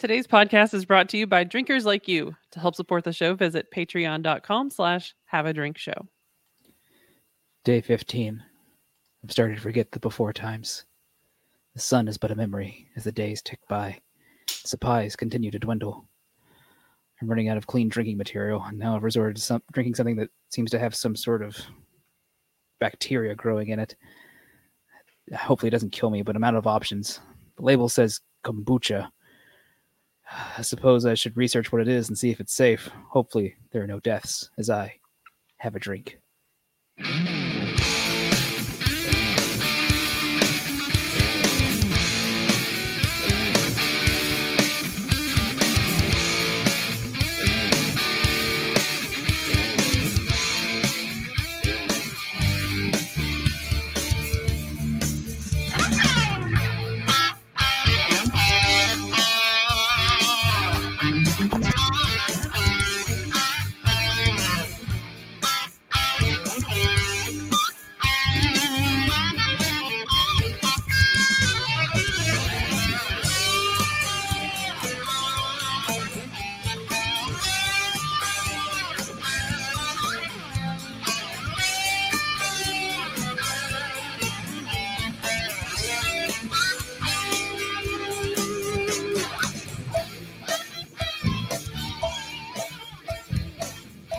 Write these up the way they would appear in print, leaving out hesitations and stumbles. Today's podcast is brought to you by Drinkers Like You. To help support the show, visit patreon.com/haveadrinkshow. Day 15. I'm starting to forget the before times. The sun is but a memory as the days tick by. Supplies continue to dwindle. I'm running out of clean drinking material, and now I've resorted to drinking something that seems to have some sort of bacteria growing in it. Hopefully it doesn't kill me, but I'm out of options. The label says kombucha. I suppose I should research what it is and see if it's safe. Hopefully there are no deaths as I have a drink.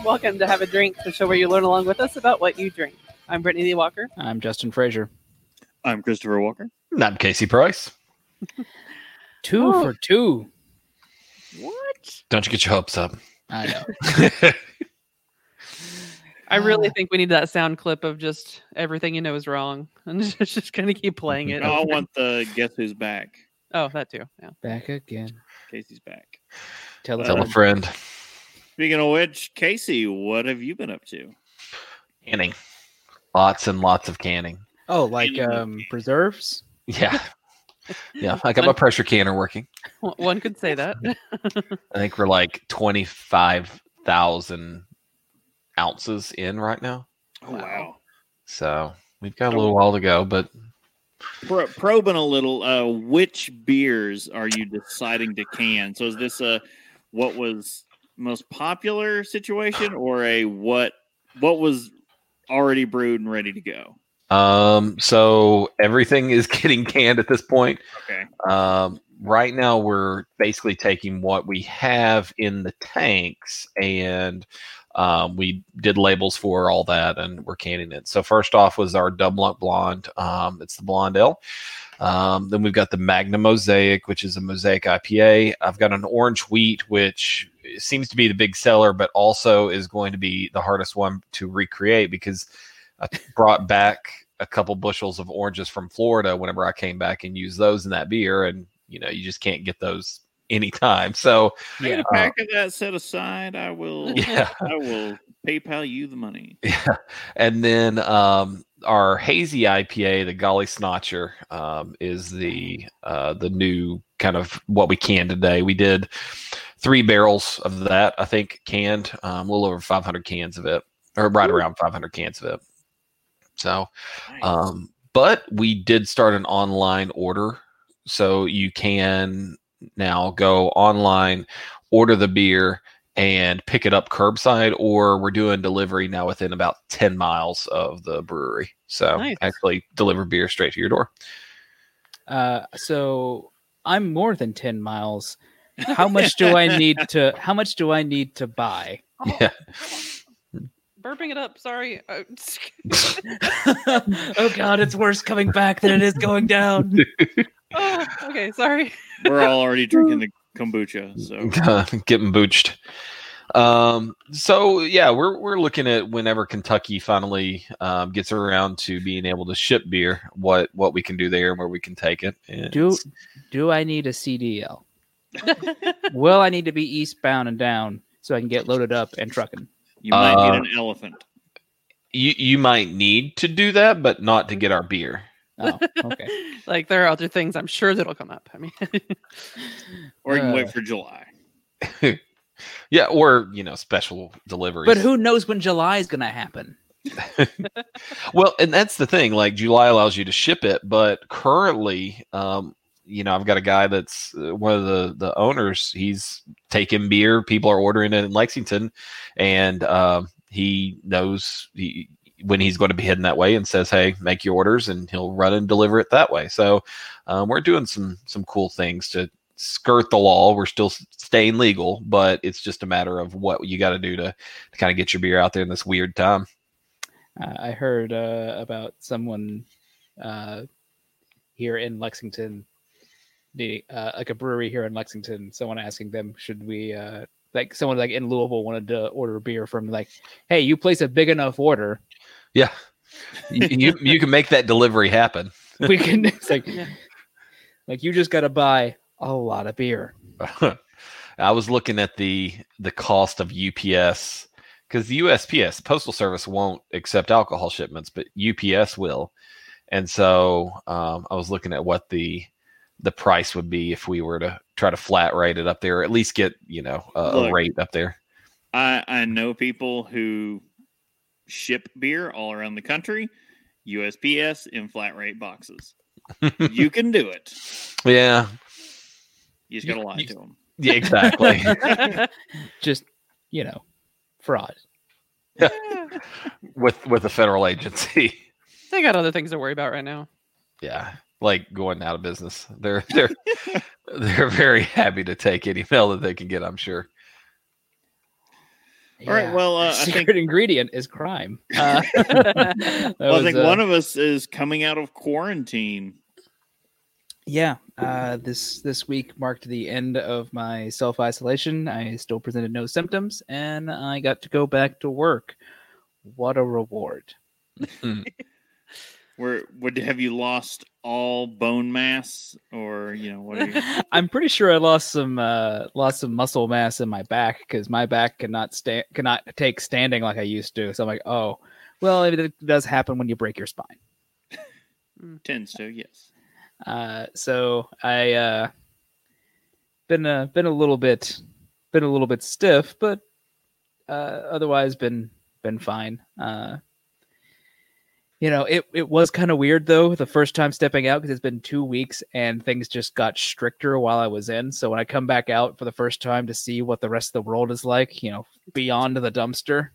Welcome to Have a Drink, the show where you learn along with us about what you drink. I'm Brittany Lee Walker. I'm Justin Fraser. I'm Christopher Walker. And I'm Casey Price. Two for two. What? Don't you get your hopes up. I know. I really think we need that sound clip of just everything you know is wrong. I'm just going to keep playing it. No, I want the guess who's back. Oh, that too. Yeah. Back again. Casey's back. Tell a friend. Speaking of which, Casey, what have you been up to? Canning. Lots and lots of canning. Oh, like preserves? Yeah. Yeah, I got my pressure canner working. One could say that. I think we're like 25,000 ounces in right now. Oh, wow. So we've got a little while to go, but... Probing a little, which beers are you deciding to can? So is this what was... most popular situation, or a what was already brewed and ready to go? So everything is getting canned at this point. Okay. Right now we're basically taking what we have in the tanks, and we did labels for all that, and we're canning it. So first off was our Dublunk Blonde. It's the blonde ale. Then we've got the Magna Mosaic, which is a mosaic IPA. I've got an orange wheat, which seems to be the big seller, but also is going to be the hardest one to recreate because I brought back a couple bushels of oranges from Florida whenever I came back and used those in that beer. And, you know, you just can't get those anytime. So I get a pack of that set aside. I will PayPal you the money. Yeah. And then our hazy IPA, the Golly Snatcher, is the new kind of what we can today. We did 3 barrels of that, I think, canned, a little over 500 cans of it, or right around 500 cans of it. So, nice. But we did start an online order, so you can now go online, order the beer, and pick it up curbside, or we're doing delivery now within about 10 miles of the brewery. So nice. Actually deliver beer straight to your door. So I'm more than 10 miles. How much do I need to buy? Oh, yeah. Burping it up. Sorry. Oh God, it's worse coming back than it is going down. Oh, okay. Sorry. We're all already drinking the kombucha, so getting booched. So yeah, we're looking at whenever Kentucky finally gets around to being able to ship beer, what we can do there and where we can take it. And do I need a CDL? Well, I need to be eastbound and down so I can get loaded up and trucking. You might need an elephant. You might need to do that, but not to get our beer. Oh, okay. Like there are other things I'm sure that'll come up. I mean, or you can wait for July. Yeah, or special deliveries. But who knows when July is going to happen? Well, and that's the thing. Like July allows you to ship it, but currently, you know, I've got a guy that's one of the owners. He's taking beer. People are ordering it in Lexington, and he knows when he's going to be heading that way and says, hey, make your orders, and he'll run and deliver it that way. So we're doing some cool things to skirt the law. We're still staying legal, but it's just a matter of what you got to do to kind of get your beer out there in this weird time. I heard about someone here in Lexington, like a brewery here in Lexington, someone asking them, should we, like someone like in Louisville wanted to order beer from, like, hey, you place a big enough order. Yeah. You can make that delivery happen. We can. It's like, like you just got to buy a lot of beer. I was looking at the cost of UPS, because the USPS, Postal Service, won't accept alcohol shipments, but UPS will. And so I was looking at what the price would be if we were to try to flat rate it up there, or at least get, you know, a rate up there. I know people who ship beer all around the country, USPS in flat rate boxes. You can do it. Yeah. You just got to lie to them. Yeah, exactly. Just, you know. Fraud. Yeah. with a federal agency. They got other things to worry about right now. Yeah, like going out of business. They're they're very happy to take any mail that they can get, I'm sure. Yeah. All right, well, secret ingredient is crime. I think one of us is coming out of quarantine. Yeah, this week marked the end of my self-isolation. I still presented no symptoms, and I got to go back to work. What a reward. Have you lost all bone mass, or, you know, what? I'm pretty sure I lost some muscle mass in my back, because my back cannot take standing like I used to. So I'm like, oh, well, it does happen when you break your spine. Tends to, yes. So I been a little bit stiff, but otherwise been fine. You know, it was kind of weird though the first time stepping out, because it's been 2 weeks and things just got stricter while I was in. So when I come back out for the first time to see what the rest of the world is like, you know, beyond the dumpster,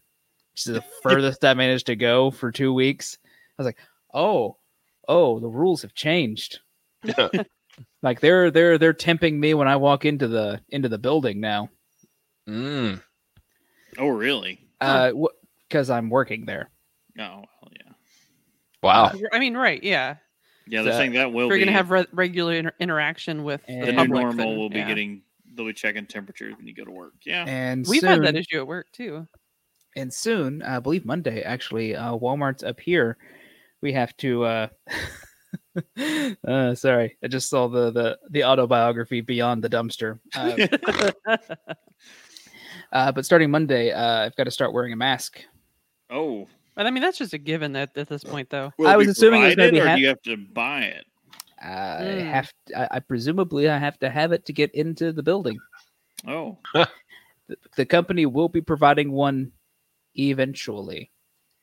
which is the furthest I managed to go for 2 weeks, I was like, oh, the rules have changed. Yeah. Like they're temping me when I walk into the building now. Mm. Oh, really? Because I'm working there. Oh, well, yeah. Wow. I mean, right? Yeah. Yeah, they're saying that we're gonna have regular interaction with the public. New normal will be getting. They'll be checking temperatures when you go to work. Yeah, and we've had that issue at work too. And soon, I believe Monday, actually, Walmart's up here. We have to. Sorry, I just saw the autobiography Beyond the Dumpster. But starting Monday, I've got to start wearing a mask. Oh, but I mean that's just a given at this point, though. I was assuming it's going to be. Or do you have to buy it? I presumably I have to have it to get into the building. Oh, the company will be providing one eventually.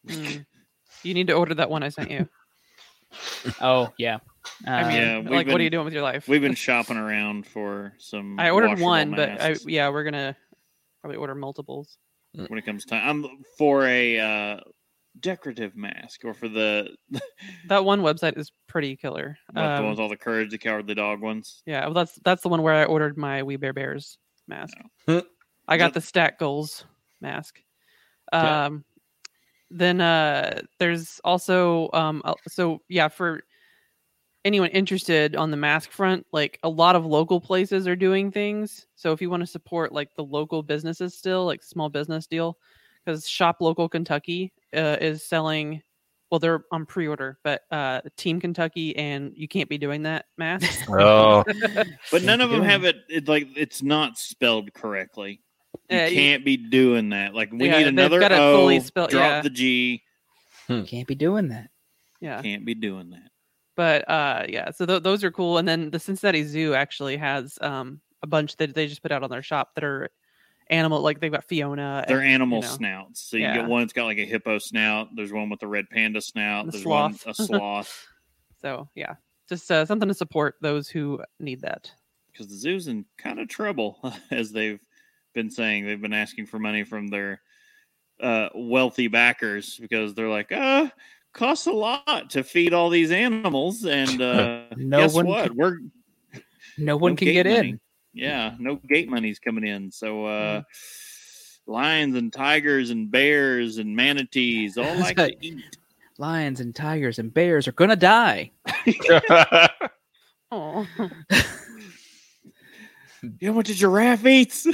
Mm. You need to order that one I sent you. Oh, yeah. I mean, yeah, what are you doing with your life? We've been shopping around for some. I ordered one, masks. But we're going to probably order multiples. When it comes time, I'm for a decorative mask, or for the. That one website is pretty killer. The ones, all the Courage the Cowardly Dog ones. Yeah, well, that's the one where I ordered my Wee Bear Bears mask. No. I got the Stack Goals mask. Yeah. Then there's also for anyone interested on the mask front, like a lot of local places are doing things. So if you want to support like the local businesses still, like small business deal, because Shop Local Kentucky is selling. Well, they're on pre-order, but Team Kentucky and You Can't Be Doing That masks. Oh, but none of them have it. It's not spelled correctly. You can't be doing that. Like we need another O. Drop the G. Can't be doing that. Yeah, can't be doing that. But so those are cool. And then the Cincinnati Zoo actually has a bunch that they just put out on their shop that are animal. Like they've got Fiona. They're animal snouts. So you get one that's got like a hippo snout. There's one with a red panda snout. There's one a sloth. So yeah, just something to support those who need that. Because the zoo's in kind of trouble, as they've been saying. They've been asking for money from their wealthy backers because they're like, costs a lot to feed all these animals, and no one can get in. Yeah, no gate money's coming in. So lions and tigers and bears and manatees all like to eat. Lions and tigers and bears are gonna die. Oh. You know what the giraffe eats?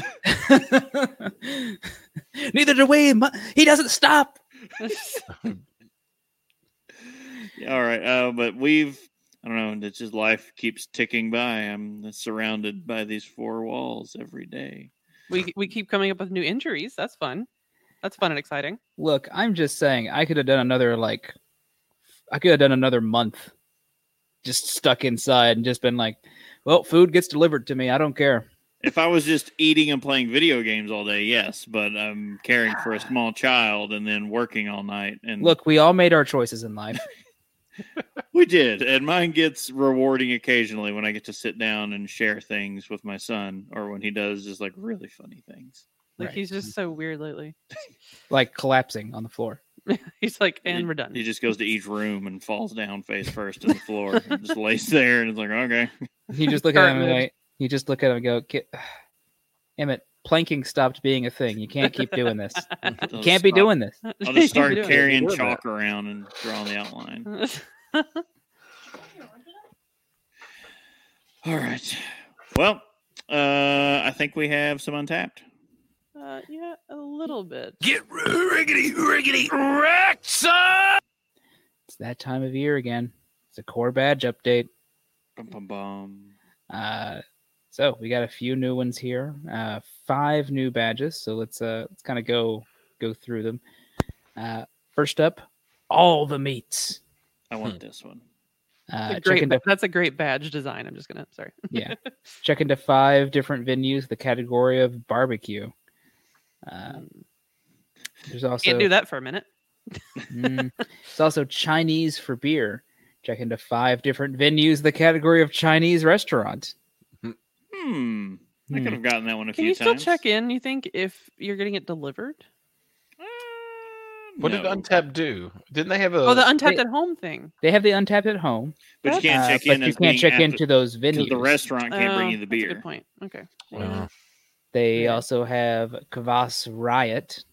Neither do we. He doesn't stop. All right. But I don't know. It's just life keeps ticking by. I'm surrounded by these four walls every day. We keep coming up with new injuries. That's fun. That's fun and exciting. Look, I'm just saying I could have done another month just stuck inside and just been like, well, food gets delivered to me. I don't care. If I was just eating and playing video games all day, yes, but I'm caring for a small child and then working all night. And look, we all made our choices in life. We did, and mine gets rewarding occasionally when I get to sit down and share things with my son, or when he does just like really funny things. Like right. He's just so weird lately. Like collapsing on the floor. He's like, and we're done. He just goes to each room and falls down face first to the floor, and just lays there, and it's like, okay. You just look at him and go, Emmett, planking stopped being a thing. You can't keep doing this. You can't be doing this. I'll just start carrying chalk around and drawing the outline. All right. Well, I think we have some Untappd. Yeah, a little bit. Get riggedy wrecked, son! It's that time of year again. It's a core badge update. Bum, bum, bum. So we got a few new ones here. 5 new badges. So let's kind of go through them. First up, all the meats. I want this one. That's a great badge design. I'm just gonna sorry. Yeah, check into 5 different venues. The category of barbecue. There's also can't do that for a minute. It's also Chinese for beer. Check into 5 different venues. The category of Chinese restaurant. I could have gotten that one a few times. Can you still check in, you think, if you're getting it delivered? What did Untappd do? Didn't they have the Untappd at Home thing? They have the Untappd at Home. But you can't check in. You can't check into those venues. The restaurant can't bring you the beer. That's a good point. Okay. Wow. They also have Kvass Riot.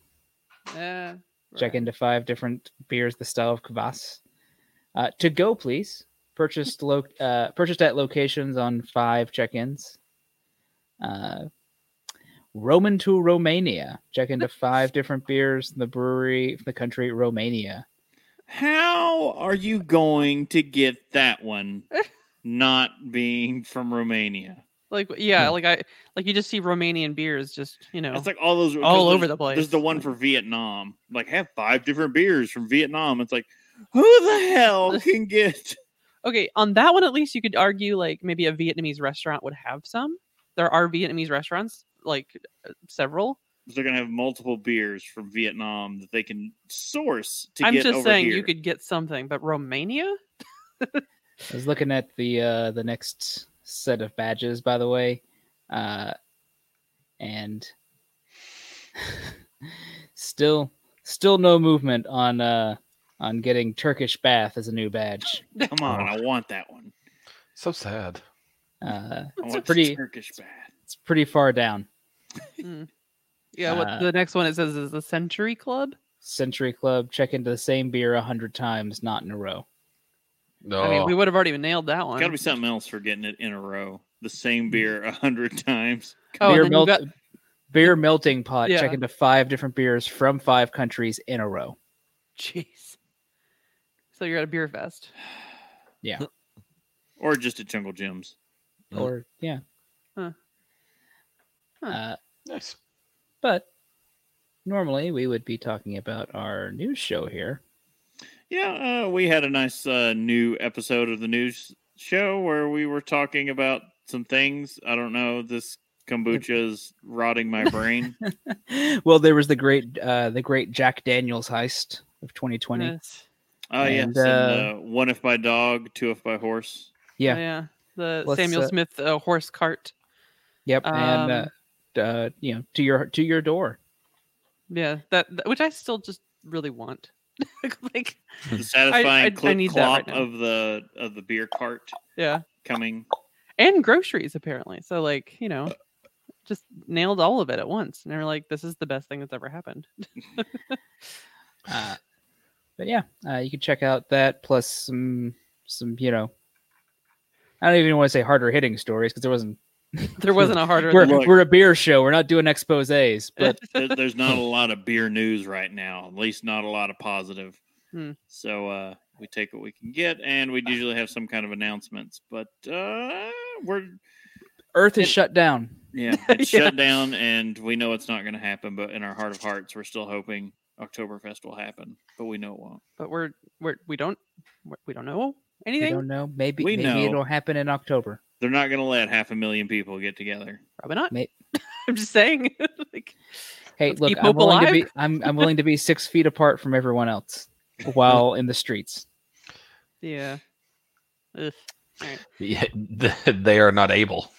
Check into 5 different beers, the style of Kvass. To go, please. Purchased at locations on 5 check-ins. Roman to Romania. Check into 5 different beers in the brewery of the country Romania. How are you going to get that one not being from Romania? Like, yeah, you just see Romanian beers just, it's like all those all over the place. There's the one for Vietnam. Like, have 5 different beers from Vietnam. It's like, who the hell can get... Okay, on that one, at least you could argue like maybe a Vietnamese restaurant would have some. There are Vietnamese restaurants, like several. They're going to have multiple beers from Vietnam that they can source to get over here. I'm just saying you could get something, but Romania? I was looking at the next set of badges, by the way. And still no movement on getting Turkish bath as a new badge. Come on, I want that one. So sad. Turkish bath. It's pretty far down. Yeah, what the next one it says is the Century Club. Century Club, check into the same beer 100 times, not in a row. No, I mean we would have already nailed that one. Got to be something else for getting it in a row. The same beer 100 times. Oh, beer melting pot. Yeah. Check into 5 different beers from 5 countries in a row. Jeez. So you're at a beer fest. Yeah. Or just at Jungle Gyms. Or, yeah. Huh. Nice. But normally we would be talking about our news show here. Yeah, we had a nice new episode of the news show where we were talking about some things. I don't know, this kombucha is rotting my brain. Well, there was the great Jack Daniels heist of 2020. Yes. Oh, yes. And, 1 if by dog, 2 if by horse. Yeah. Oh, yeah. The Samuel Smith horse cart. Yep. And you know, to your door. Yeah. That which I still just really want. Like the satisfying clip clop of the beer cart. Yeah. Coming. And groceries apparently. So like, you know, just nailed all of it at once. And they're like, this is the best thing that's ever happened. But yeah, you can check out that plus some, you know, I don't even want to say harder hitting stories because there wasn't a harder. We're a beer show. We're not doing exposés, but there's not a lot of beer news right now, at least not a lot of positive. So we take what we can get, and we usually have some kind of announcements. But Earth is shut down. Yeah, it's shut down, and we know it's not going to happen. But in our heart of hearts, we're still hoping Oktoberfest will happen, but we know it won't. But we don't know anything. We don't know. Maybe it'll happen in October. They're not going to let 500,000 people get together. Probably not. I'm just saying. Like, hey, look, I'm willing to be 6 feet apart from everyone else while in the streets. Yeah. All right. Yeah, they are not able.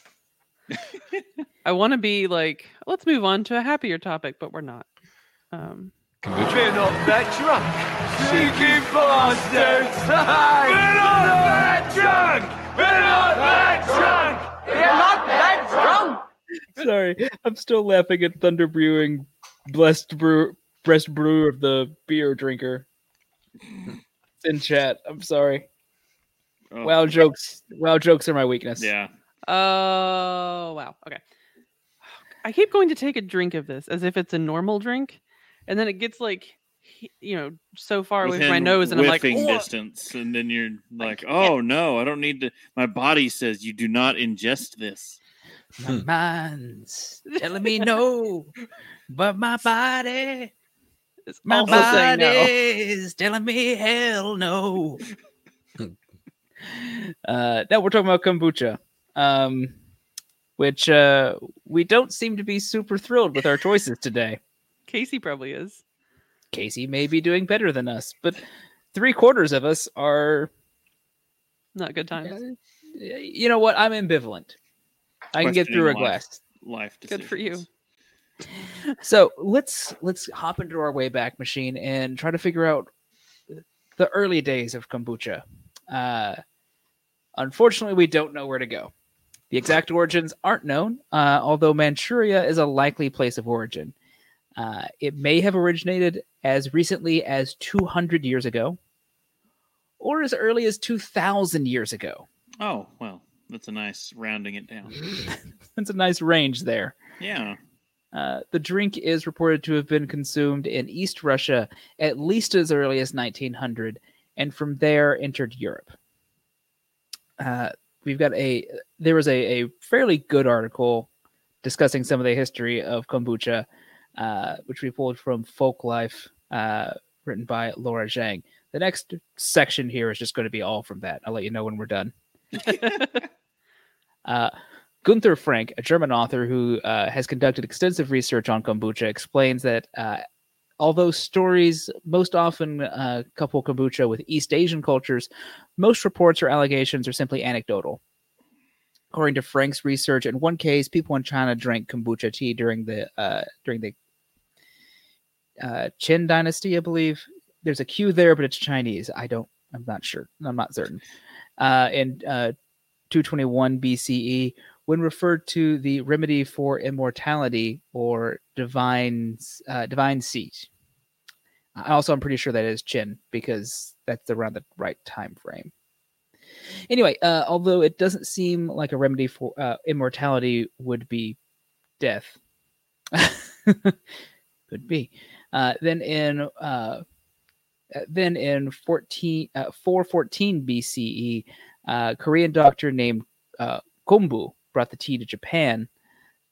I want to be like, let's move on to a happier topic, but we're not. Been off that truck, cheeky bastards! Been off that drunk! Been off that drunk! You're not that drunk! Sorry, I'm still laughing at Thunder Brewing, best brewer of the beer drinker. It's in chat. I'm sorry. Oh. Wow jokes are my weakness. Yeah. Oh, wow. Okay. I keep going to take a drink of this as if it's a normal drink. And then it gets like, you know, so far away from my nose, and I'm like, whiffing distance. And then you're like, oh no, I don't need to. My body says you do not ingest this. My mind's telling me no, but my body is telling me hell no. Now we're talking about kombucha, which we don't seem to be super thrilled with our choices today. Casey probably is. Casey may be doing better than us, but 3/4 of us are not good times. You know what? I'm ambivalent. I can get through a glass. Life decisions. Good for you. So let's hop into our Wayback Machine and try to figure out the early days of kombucha. Unfortunately, we don't know where to go. The exact origins aren't known, although Manchuria is a likely place of origin. It may have originated as recently as 200 years ago, or as early as 2,000 years ago. Oh, well, that's a nice rounding it down. That's a nice range there. Yeah. The drink is reported to have been consumed in East Russia at least as early as 1900, and from there entered Europe. There was a fairly good article discussing some of the history of kombucha, which we pulled from Folk Life, written by Laura Zhang. The next section here is just going to be all from that. I'll let you know when we're done. Gunther Frank, a German author who has conducted extensive research on kombucha, explains that although stories most often couple kombucha with East Asian cultures, most reports or allegations are simply anecdotal. According to Frank's research, in one case, people in China drank kombucha tea during the Qin Dynasty, I believe. There's a Q there, but it's Chinese. I'm not sure. I'm not certain. In 221 BCE, when referred to the remedy for immortality or divine seat. Also, I'm pretty sure that is Qin because that's around the right time frame. Anyway, although it doesn't seem like a remedy for immortality would be death. Could be. Then in 414 BCE, a Korean doctor named Kumbu brought the tea to Japan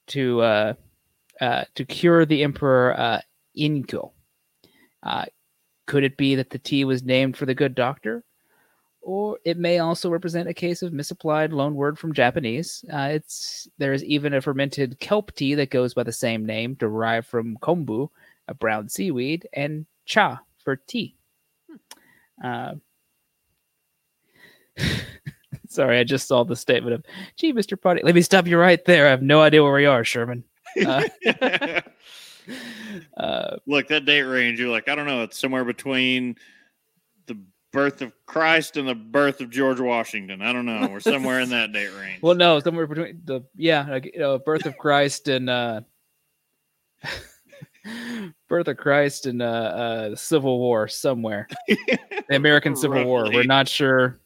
to cure the emperor Inkyo. Could it be that the tea was named for the good doctor? Or it may also represent a case of misapplied loan word from Japanese. There's even a fermented kelp tea that goes by the same name, derived from kombu, a brown seaweed, and cha for tea. Sorry, I just saw the statement of, gee, Mr. Potty. Let me stop you right there. I have no idea where we are, Sherman. Look, that date range, you're like, I don't know. It's somewhere between the birth of Christ and the birth of George Washington. I don't know. We're somewhere in that date range. Well, no, somewhere between the, birth of Christ and, birth of Christ and the Civil War somewhere. The American Civil War. We're not sure.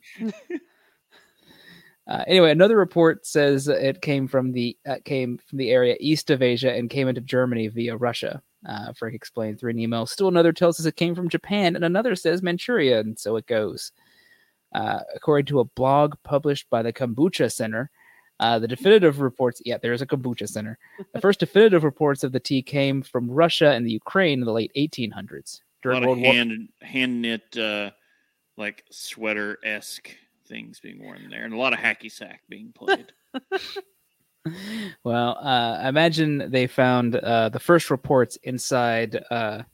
Anyway, another report says it came from the area east of Asia and came into Germany via Russia. Frank explained through an email. Still another tells us it came from Japan, and another says Manchuria, and so it goes. According to a blog published by the Kombucha Center, the definitive reports, there is a Kombucha Center. The first definitive reports of the tea came from Russia and the Ukraine in the late 1800s. During World War hand-knit, like sweater-esque things being worn there, and a lot of hacky sack being played. Well, I imagine they found the first reports inside a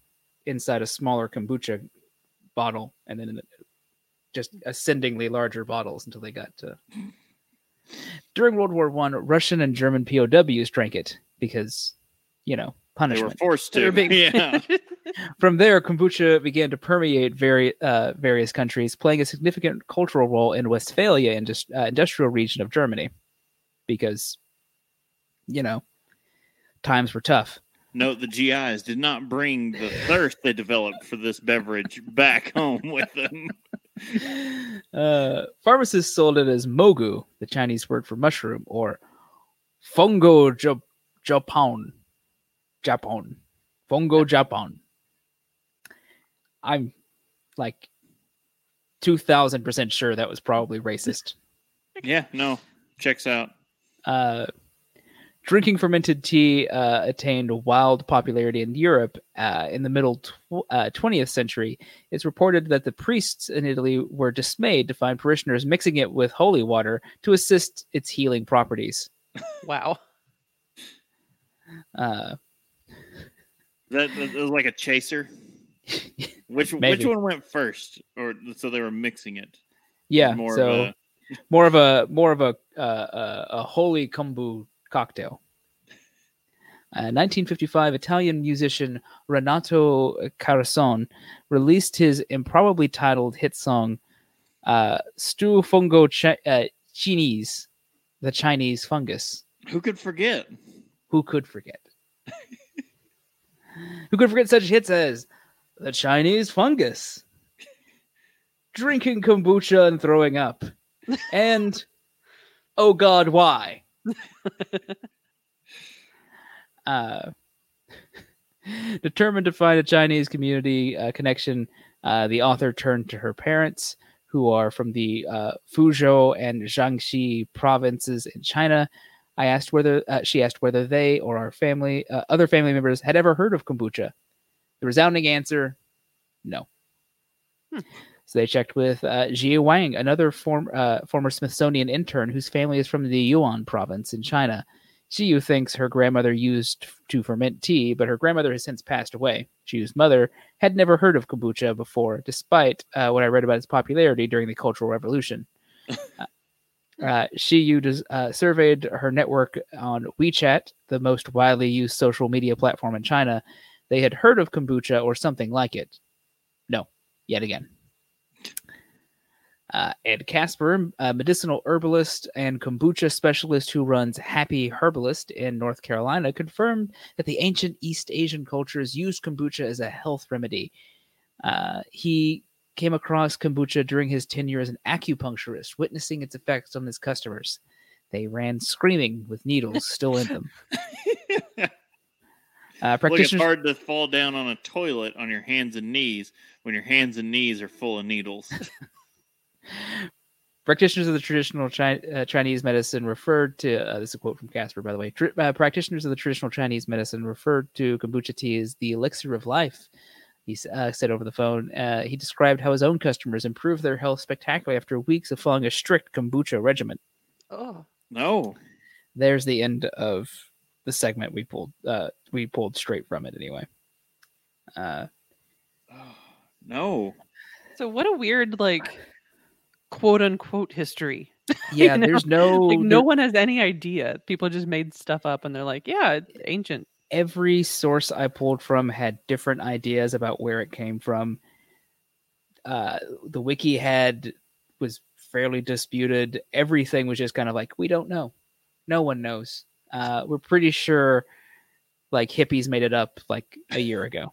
smaller kombucha bottle, and then just ascendingly larger bottles until they got to... During World War I, Russian and German POWs drank it because, punishment. They were forced to. From there, kombucha began to permeate various countries, playing a significant cultural role in Westphalia, industrial region of Germany, because, times were tough. Note the GIs did not bring the thirst they developed for this beverage back home with them. Pharmacists sold it as mogu, the Chinese word for mushroom, or fungo japon. Fungo japon. I'm like 2,000% sure that was probably racist. Yeah, no, checks out. Drinking fermented tea attained wild popularity in Europe in the middle 20th century. It's reported that the priests in Italy were dismayed to find parishioners mixing it with holy water to assist its healing properties. Wow. That was like a chaser. Which one went first, or so they were mixing it? Yeah, more of a holy kombu cocktail. 1955, Italian musician Renato Carosone released his improbably titled hit song "Stu Fungo Chinese," the Chinese fungus. Who could forget? Who could forget such hits as "The Chinese Fungus," "Drinking Kombucha and Throwing Up," and "Oh God, Why." Determined to find a Chinese community connection, the author turned to her parents, who are from the Fuzhou and Jiangxi provinces in China. She asked whether they or other family members had ever heard of kombucha. The resounding answer, no. So they checked with Jie Wang, another former Smithsonian intern whose family is from the Yunnan province in China. Jiu thinks her grandmother used to ferment tea, but her grandmother has since passed away. Jiu's mother had never heard of kombucha before, despite what I read about its popularity during the Cultural Revolution. Shiyu surveyed her network on WeChat, the most widely used social media platform in China. They had heard of kombucha or something like it. No, yet again. Ed Casper, a medicinal herbalist and kombucha specialist who runs Happy Herbalist in North Carolina, confirmed that the ancient East Asian cultures used kombucha as a health remedy. He came across kombucha during his tenure as an acupuncturist, witnessing its effects on his customers. They ran screaming with needles still in them. Practitioners... Look, it's hard to fall down on a toilet on your hands and knees when your hands and knees are full of needles. Practitioners of the traditional Chinese medicine referred to... this is a quote from Casper, by the way. Practitioners of the traditional Chinese medicine referred to kombucha tea as the elixir of life. He said over the phone, he described how his own customers improved their health spectacularly after weeks of following a strict kombucha regimen. Oh, no. There's the end of the segment we pulled. We pulled straight from it anyway. No. So what a weird, like, quote unquote history. Yeah, you know? There's no... Like, no one has any idea. People just made stuff up and they're like, yeah, it's ancient. Every source I pulled from had different ideas about where it came from. The wiki was fairly disputed. Everything was just kind of like, we don't know. No one knows. We're pretty sure like hippies made it up like a year ago.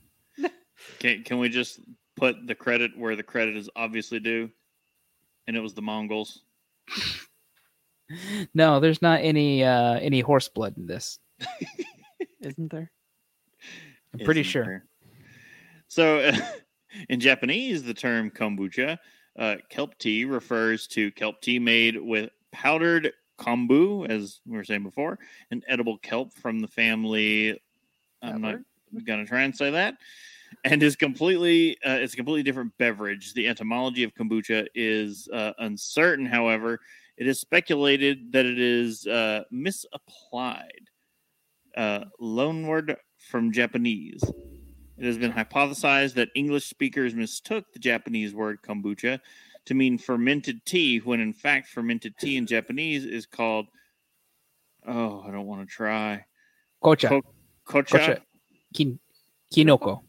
Can we just put the credit where the credit is obviously due? And it was the Mongols. No, there's not any horse blood in this. Isn't there? I'm pretty sure. There. So in Japanese, the term kombucha, kelp tea, refers to kelp tea made with powdered kombu, as we were saying before, an edible kelp from the family. I'm not going to try and say that. And is completely, it's a completely different beverage. The etymology of kombucha is uncertain. However, it is speculated that it is misapplied, loanword from Japanese. It has been hypothesized that English speakers mistook the Japanese word kombucha to mean fermented tea, when in fact fermented tea in Japanese is called, oh, I don't want to try. Kocha. Kinoko.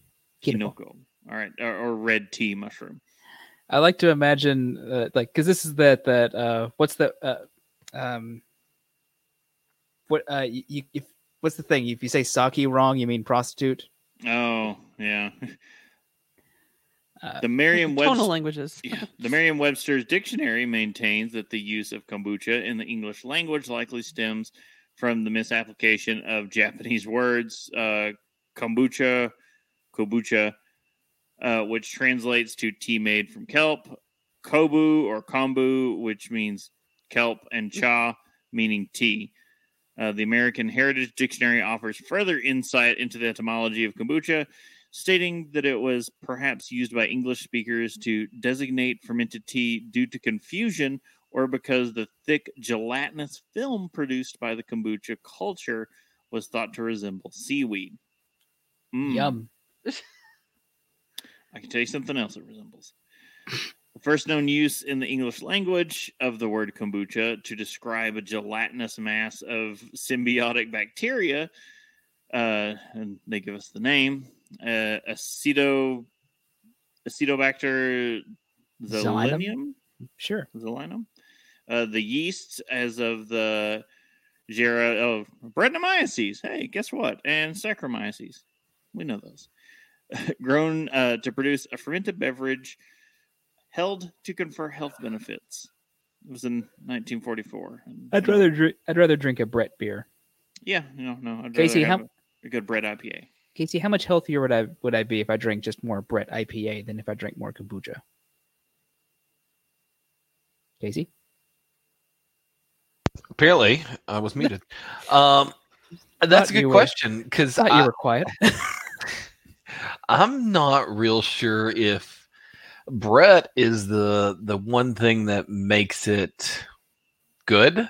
Kinoko. All right. Or red tea mushroom. I like to imagine, because this is what's the thing? If you say sake wrong, you mean prostitute. Oh, yeah. The Merriam-Webster's dictionary maintains that the use of kombucha in the English language likely stems from the misapplication of Japanese words, kombucha, which translates to tea made from kelp, kobu or kombu, which means kelp, and cha, meaning tea. The American Heritage Dictionary offers further insight into the etymology of kombucha, stating that it was perhaps used by English speakers to designate fermented tea due to confusion or because the thick gelatinous film produced by the kombucha culture was thought to resemble seaweed. Mm. Yum. I can tell you something else it resembles. The first known use in the English language of the word kombucha to describe a gelatinous mass of symbiotic bacteria, and they give us the name, Acetobacter xylinum. Sure. Xylinum. The yeasts as of the genera of Brettanomyces. Hey, guess what? And Saccharomyces. We know those. Grown to produce a fermented beverage held to confer health benefits. It was in 1944. I'd rather drink a Brett beer. Yeah, I'd Casey, rather have a good Brett IPA. Casey, how much healthier would I be if I drank just more Brett IPA than if I drank more kombucha? Casey? Apparently, I was muted. That's a good question, because you were quiet. I'm not real sure if Brett is the one thing that makes it good.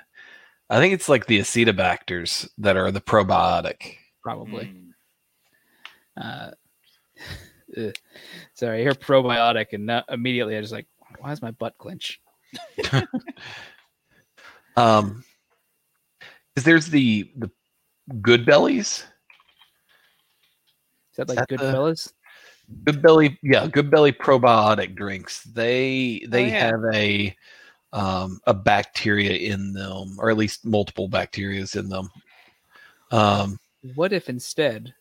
I think it's like the acetobacters that are the probiotic. Probably. Sorry, I hear probiotic and immediately I just like, why is my butt clench? Because there's the good bellies. Is that like Goodfellas? Good belly probiotic drinks. They have a bacteria in them, or at least multiple bacterias in them. What if instead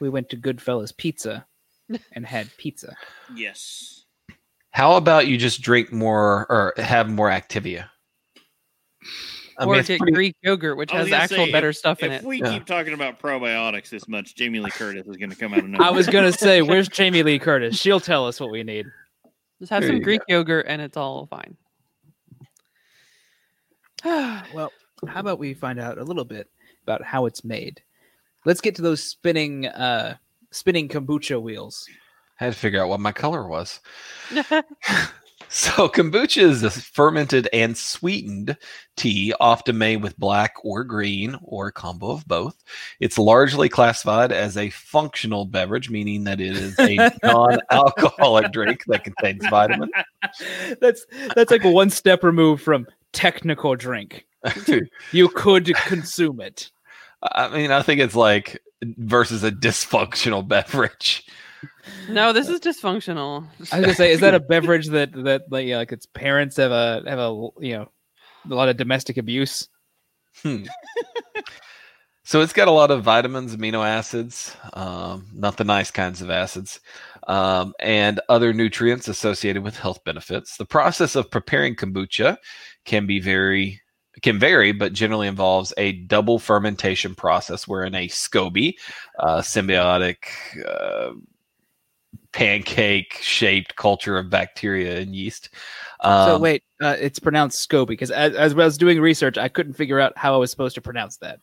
we went to Goodfellas Pizza and had pizza? Yes. How about you just drink more or have more Activia? Or get Greek yogurt, which has better stuff in it. If we keep talking about probiotics this much, Jamie Lee Curtis is going to come out of nowhere. I was going to say, where's Jamie Lee Curtis? She'll tell us what we need. Just have some Greek yogurt and it's all fine. Well, how about we find out a little bit about how it's made? Let's get to those spinning kombucha wheels. I had to figure out what my color was. So kombucha is a fermented and sweetened tea, often made with black or green or a combo of both. It's largely classified as a functional beverage, meaning that it is a non-alcoholic drink that contains vitamins. That's like one step removed from technical drink. Dude. You could consume it. I mean, I think it's like versus a dysfunctional beverage. No, this is dysfunctional. I was gonna say, is that a beverage that like its parents have a a lot of domestic abuse? So it's got a lot of vitamins, amino acids, not the nice kinds of acids, and other nutrients associated with health benefits. The process of preparing kombucha can vary, but generally involves a double fermentation process wherein a SCOBY, symbiotic pancake-shaped culture of bacteria and yeast. So it's pronounced SCOBY, because as I was doing research, I couldn't figure out how I was supposed to pronounce that.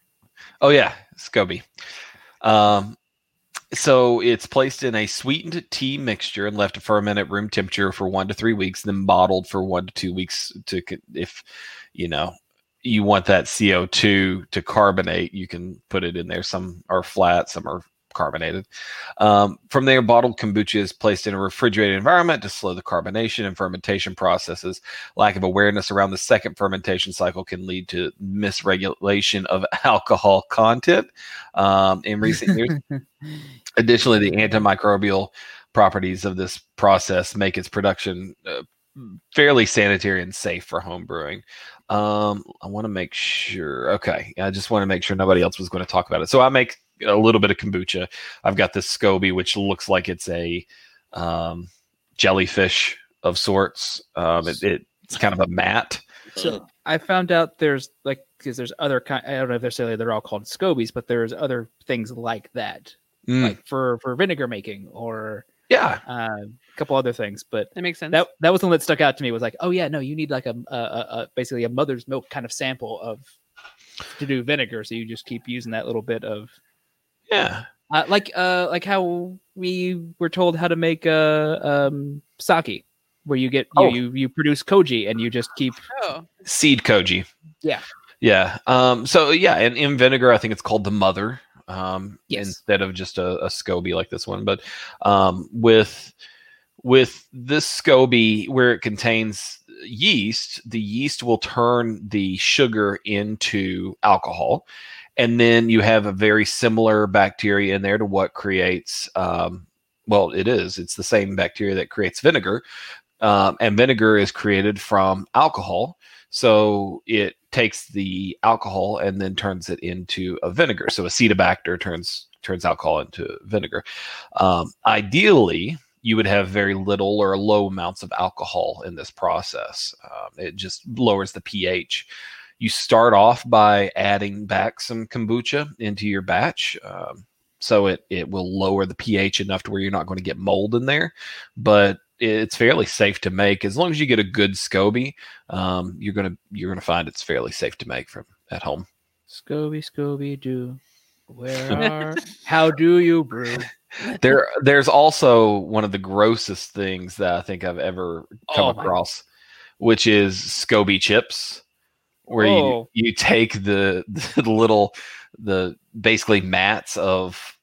Oh yeah, SCOBY. So it's placed in a sweetened tea mixture and left to ferment at room temperature for 1 to 3 weeks, then bottled for 1 to 2 weeks to, if you want that CO2 to carbonate, you can put it in there. Some are flat, some are carbonated. From there, bottled kombucha is placed in a refrigerated environment to slow the carbonation and fermentation processes. Lack of awareness around the second fermentation cycle can lead to misregulation of alcohol content in recent years. Additionally, the antimicrobial properties of this process make its production fairly sanitary and safe for home brewing. I want to make sure. Okay. I just want to make sure nobody else was going to talk about it. So I make a little bit of kombucha. I've got this SCOBY, which looks like it's a jellyfish of sorts. It's kind of a mat. So I found out there's because there's other kind. I don't know if they're all called SCOBYs, but there's other things like that, like for vinegar making or a couple other things. But that makes sense. That was the one that stuck out to me. Was like, oh yeah, no, you need like a basically a mother's milk kind of sample of to do vinegar. So you just keep using that little bit of. Yeah, like how we were told how to make sake, where you get you produce koji and you just keep seed koji. Yeah. So yeah, and in vinegar, I think it's called the mother. Instead of just a SCOBY like this one, but with this SCOBY where it contains yeast, the yeast will turn the sugar into alcohol. And then you have a very similar bacteria in there to what creates, it's the same bacteria that creates vinegar. And vinegar is created from alcohol. So it takes the alcohol and then turns it into a vinegar. So acetobacter turns alcohol into vinegar. Ideally, you would have very little or low amounts of alcohol in this process. It just lowers the pH. You start off by adding back some kombucha into your batch. So it will lower the pH enough to where you're not going to get mold in there. But it's fairly safe to make. As long as you get a good SCOBY, you're gonna find it's fairly safe to make from at home. SCOBY, Scooby-Doo. How do you brew? There's also one of the grossest things that I think I've ever come across, which is SCOBY chips. Where you take the basically mats of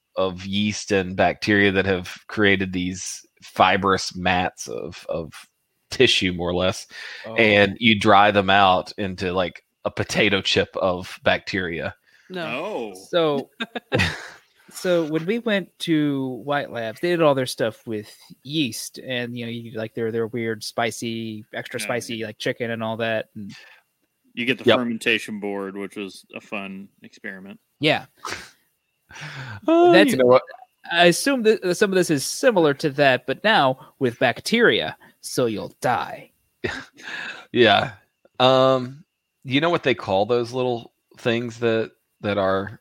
yeast and bacteria that have created these fibrous mats of tissue, more or less, and you dry them out into like a potato chip of bacteria. No. So when we went to White Labs, they did all their stuff with yeast, and you like their weird spicy, extra spicy like chicken and all that. And you get the fermentation board, which was a fun experiment. Yeah. That's, you know what? I assume that some of this is similar to that, but now with bacteria, so you'll die. Yeah. You know what they call those little things that are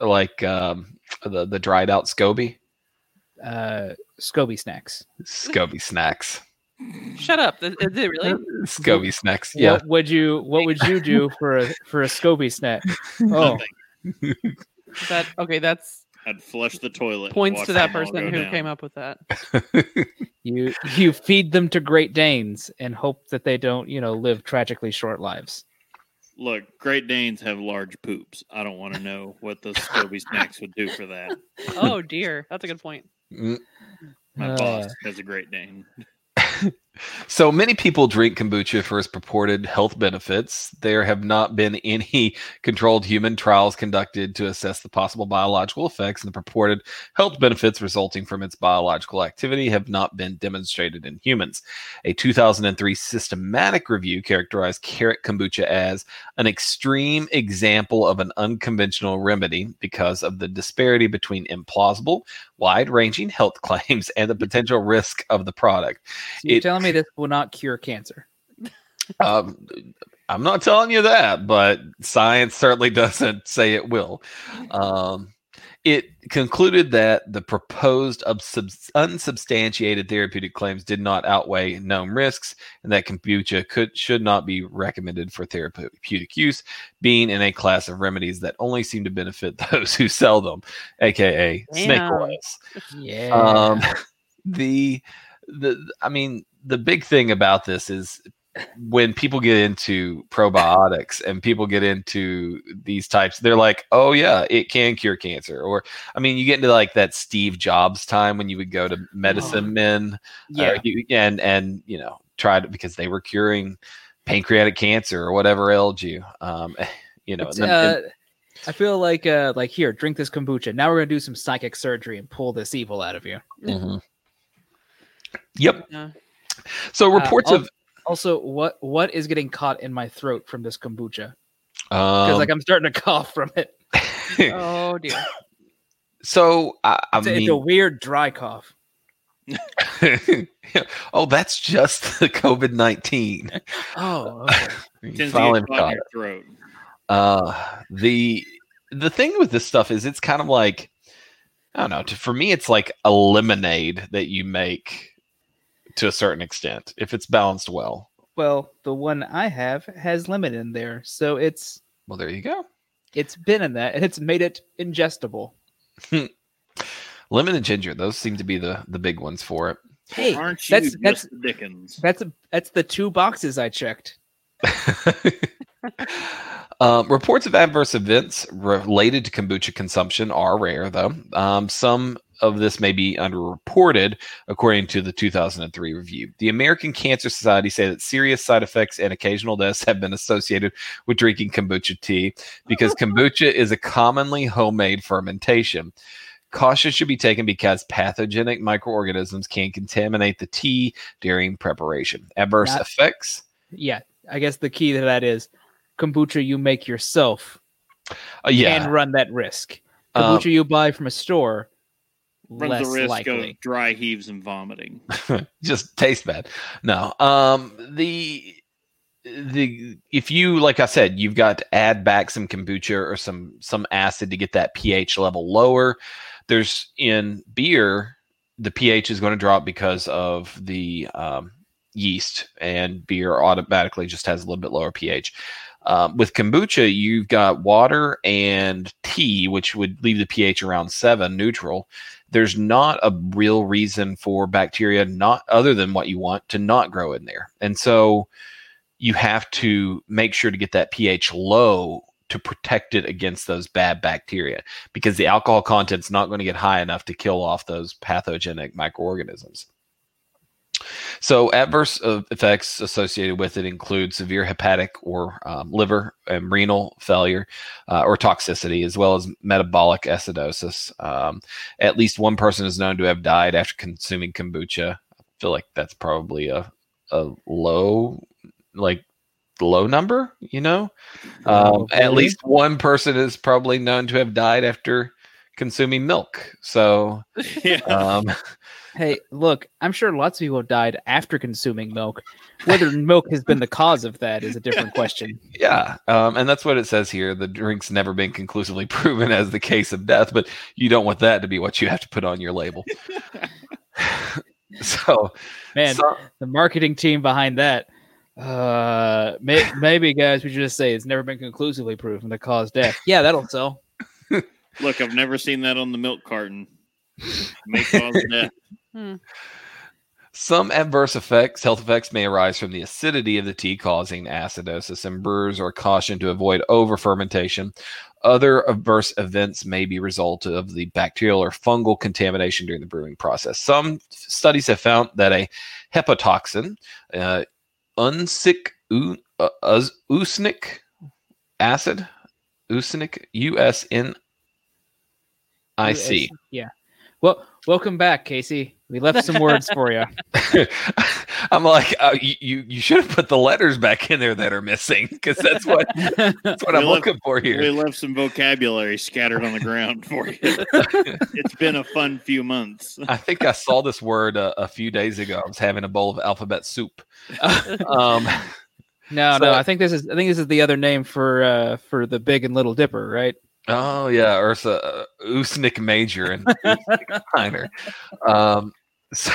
like the dried out SCOBY? SCOBY snacks. SCOBY snacks. Shut up! Is it really SCOBY snacks? Yeah. What would you do for a SCOBY snack? Oh, I'd flush the toilet. Points to that person who came up with that. You feed them to Great Danes and hope that they don't live tragically short lives. Look, Great Danes have large poops. I don't want to know what the SCOBY snacks would do for that. Oh dear, that's a good point. My boss has a Great Dane. So many people drink kombucha for its purported health benefits. There have not been any controlled human trials conducted to assess the possible biological effects, and the purported health benefits resulting from its biological activity have not been demonstrated in humans. A 2003 systematic review characterized carrot kombucha as an extreme example of an unconventional remedy because of the disparity between implausible, wide-ranging health claims and the potential risk of the product. So you're telling me this will not cure cancer? I'm not telling you that, but science certainly doesn't say it will. It concluded that the proposed unsubstantiated therapeutic claims did not outweigh known risks, and that kombucha should not be recommended for therapeutic use, being in a class of remedies that only seem to benefit those who sell them, aka snake oils. Yeah. The big thing about this is when people get into probiotics and people get into these types, they're like, oh yeah, it can cure cancer. Or, I mean, you get into like that Steve Jobs time when you would go to medicine men and try to, because they were curing pancreatic cancer or whatever ailed you. I feel like here, drink this kombucha. Now we're going to do some psychic surgery and pull this evil out of you. Mm-hmm. Yep. So reports of also what is getting caught in my throat from this kombucha? Because I'm starting to cough from it. Oh dear. So it's a weird dry cough. Oh, that's just the COVID-19. Oh, okay. Throat. The thing with this stuff is it's kind of like, I don't know. For me, it's like a lemonade that you make to a certain extent, if it's balanced well. Well, the one I have has lemon in there, so it's... Well, there you go. It's been in that, and it's made it ingestible. Lemon and ginger, those seem to be the big ones for it. Hey, aren't you that's Dickens? That's the two boxes I checked. Reports of adverse events related to kombucha consumption are rare, though. Some of this may be underreported, according to the 2003 review. The American Cancer Society said that serious side effects and occasional deaths have been associated with drinking kombucha tea because kombucha is a commonly homemade fermentation. Caution should be taken because pathogenic microorganisms can contaminate the tea during preparation. Adverse effects? Yeah, I guess the key to that is kombucha you make yourself and run that risk. Kombucha you buy from a store runs the risk of dry heaves and vomiting. Just tastes bad. No. If you, like I said, you've got to add back some kombucha or some acid to get that pH level lower. There's in beer, the pH is going to drop because of the yeast, and beer automatically just has a little bit lower pH. With kombucha, you've got water and tea, which would leave the pH around 7 neutral. There's not a real reason for bacteria, not other than what you want, to not grow in there. And so you have to make sure to get that pH low to protect it against those bad bacteria, because the alcohol content's not going to get high enough to kill off those pathogenic microorganisms. So adverse effects associated with it include severe hepatic or liver and renal failure or toxicity, as well as metabolic acidosis. At least one person is known to have died after consuming kombucha. I feel like that's probably a low, like low number, you know? At least one person is probably known to have died after consuming milk. So, hey, look, I'm sure lots of people have died after consuming milk. Whether milk has been the cause of that is a different question. Yeah, and that's what it says here. The drink's never been conclusively proven as the case of death, but you don't want that to be what you have to put on your label. The marketing team behind that. Maybe, guys, we should just say it's never been conclusively proven to cause death. Yeah, that'll sell. Look, I've never seen that on the milk carton. It may cause death. Some adverse effects, health effects, may arise from the acidity of the tea causing acidosis, and brewers are cautioned to avoid over-fermentation. Other adverse events may be a result of the bacterial or fungal contamination during the brewing process. Some studies have found that a hepatotoxin, usnic acid, usnic, U-S-N-I-C. Yeah. Well, welcome back, Casey. We left some words for you. I'm like, you should have put the letters back in there that are missing, because that's what I'm looking for here. We left some vocabulary scattered on the ground for you. It's been a fun few months. I think I saw this word a few days ago. I was having a bowl of alphabet soup. I think this is the other name for the Big and Little Dipper, right? Oh, yeah, Ursa, Usnick Major and Usnick Minor. So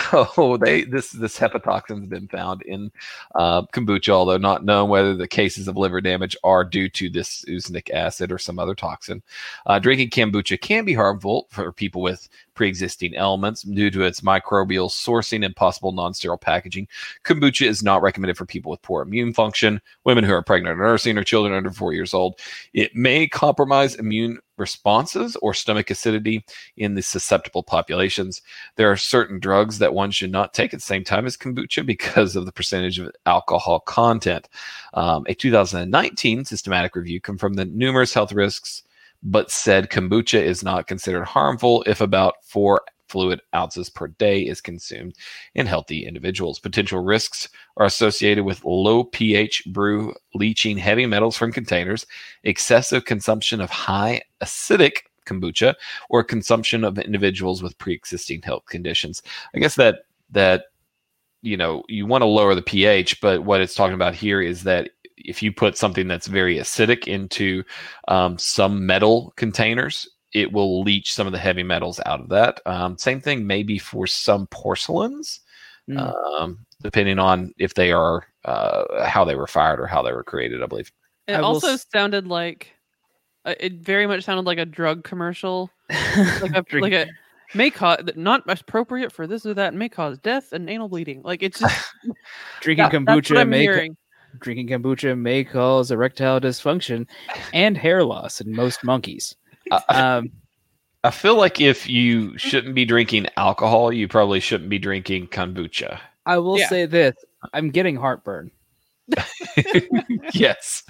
this hepatotoxin has been found in kombucha, although not known whether the cases of liver damage are due to this usnic acid or some other toxin. Drinking kombucha can be harmful for people with pre-existing ailments due to its microbial sourcing and possible non-sterile packaging. Kombucha is not recommended for people with poor immune function, women who are pregnant or nursing, or children under 4 years old. It may compromise immune responses or stomach acidity in the susceptible populations. There are certain drugs that one should not take at the same time as kombucha because of the percentage of alcohol content. A 2019 systematic review confirmed the numerous health risks, but said kombucha is not considered harmful if about 4 fluid ounces per day is consumed in healthy individuals. Potential risks are associated with low pH brew, leaching heavy metals from containers, excessive consumption of high acidic kombucha, or consumption of individuals with pre-existing health conditions. I guess that you know, you want to lower the pH, but what it's talking about here is that if you put something that's very acidic into some metal containers, it will leach some of the heavy metals out of that. Same thing maybe for some porcelains, depending on if they are how they were fired or how they were created, I believe. It also sounded like, it very much sounded like a drug commercial. like a may cause, not appropriate for this or that, may cause death and anal bleeding. Like, it's just drinking kombucha may cause erectile dysfunction and hair loss in most monkeys. I feel like if you shouldn't be drinking alcohol, you probably shouldn't be drinking kombucha. I will say this. I'm getting heartburn. Yes.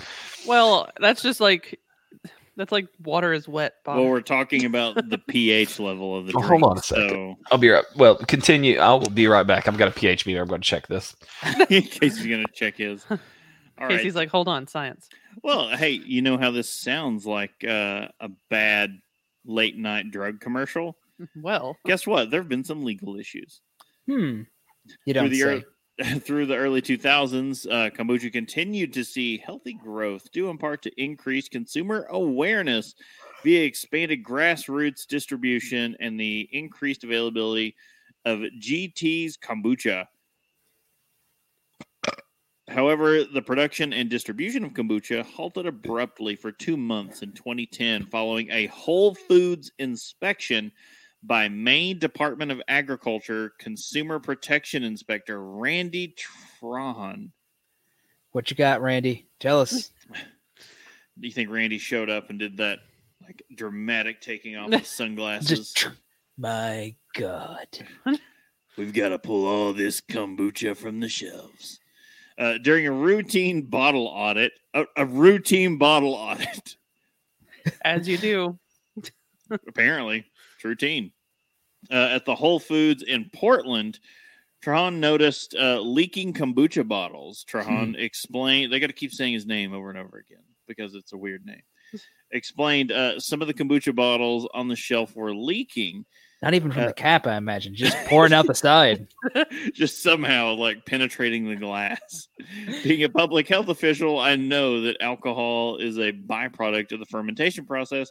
Well, that's just like, that's like water is wet. Bob. Well, we're talking about the pH level of the drink. Hold on a second. I'll be right. Well, continue. I will be right back. I've got a pH meter. I'm going to check this. Casey's going to check his. All right. Casey's like, hold on, science. Well, hey, you know how this sounds like a bad late night drug commercial? Well, guess what? There have been some legal issues. You don't say. Through the early 2000s, kombucha continued to see healthy growth, due in part to increased consumer awareness via expanded grassroots distribution and the increased availability of GT's kombucha. However, the production and distribution of kombucha halted abruptly for 2 months in 2010 following a Whole Foods inspection by Maine Department of Agriculture Consumer Protection Inspector Randy Tron. What you got, Randy? Tell us. Do you think Randy showed up and did that like dramatic taking off his sunglasses? My God. We've got to pull all this kombucha from the shelves. During a routine bottle audit, as you do, apparently it's routine, at the Whole Foods in Portland, Trahan noticed leaking kombucha bottles. Trahan explained, they got to keep saying his name over and over again because it's a weird name. Explained some of the kombucha bottles on the shelf were leaking. Not even from the cap, I imagine. Just pouring out the side. Just somehow, like, penetrating the glass. Being a public health official, I know that alcohol is a byproduct of the fermentation process.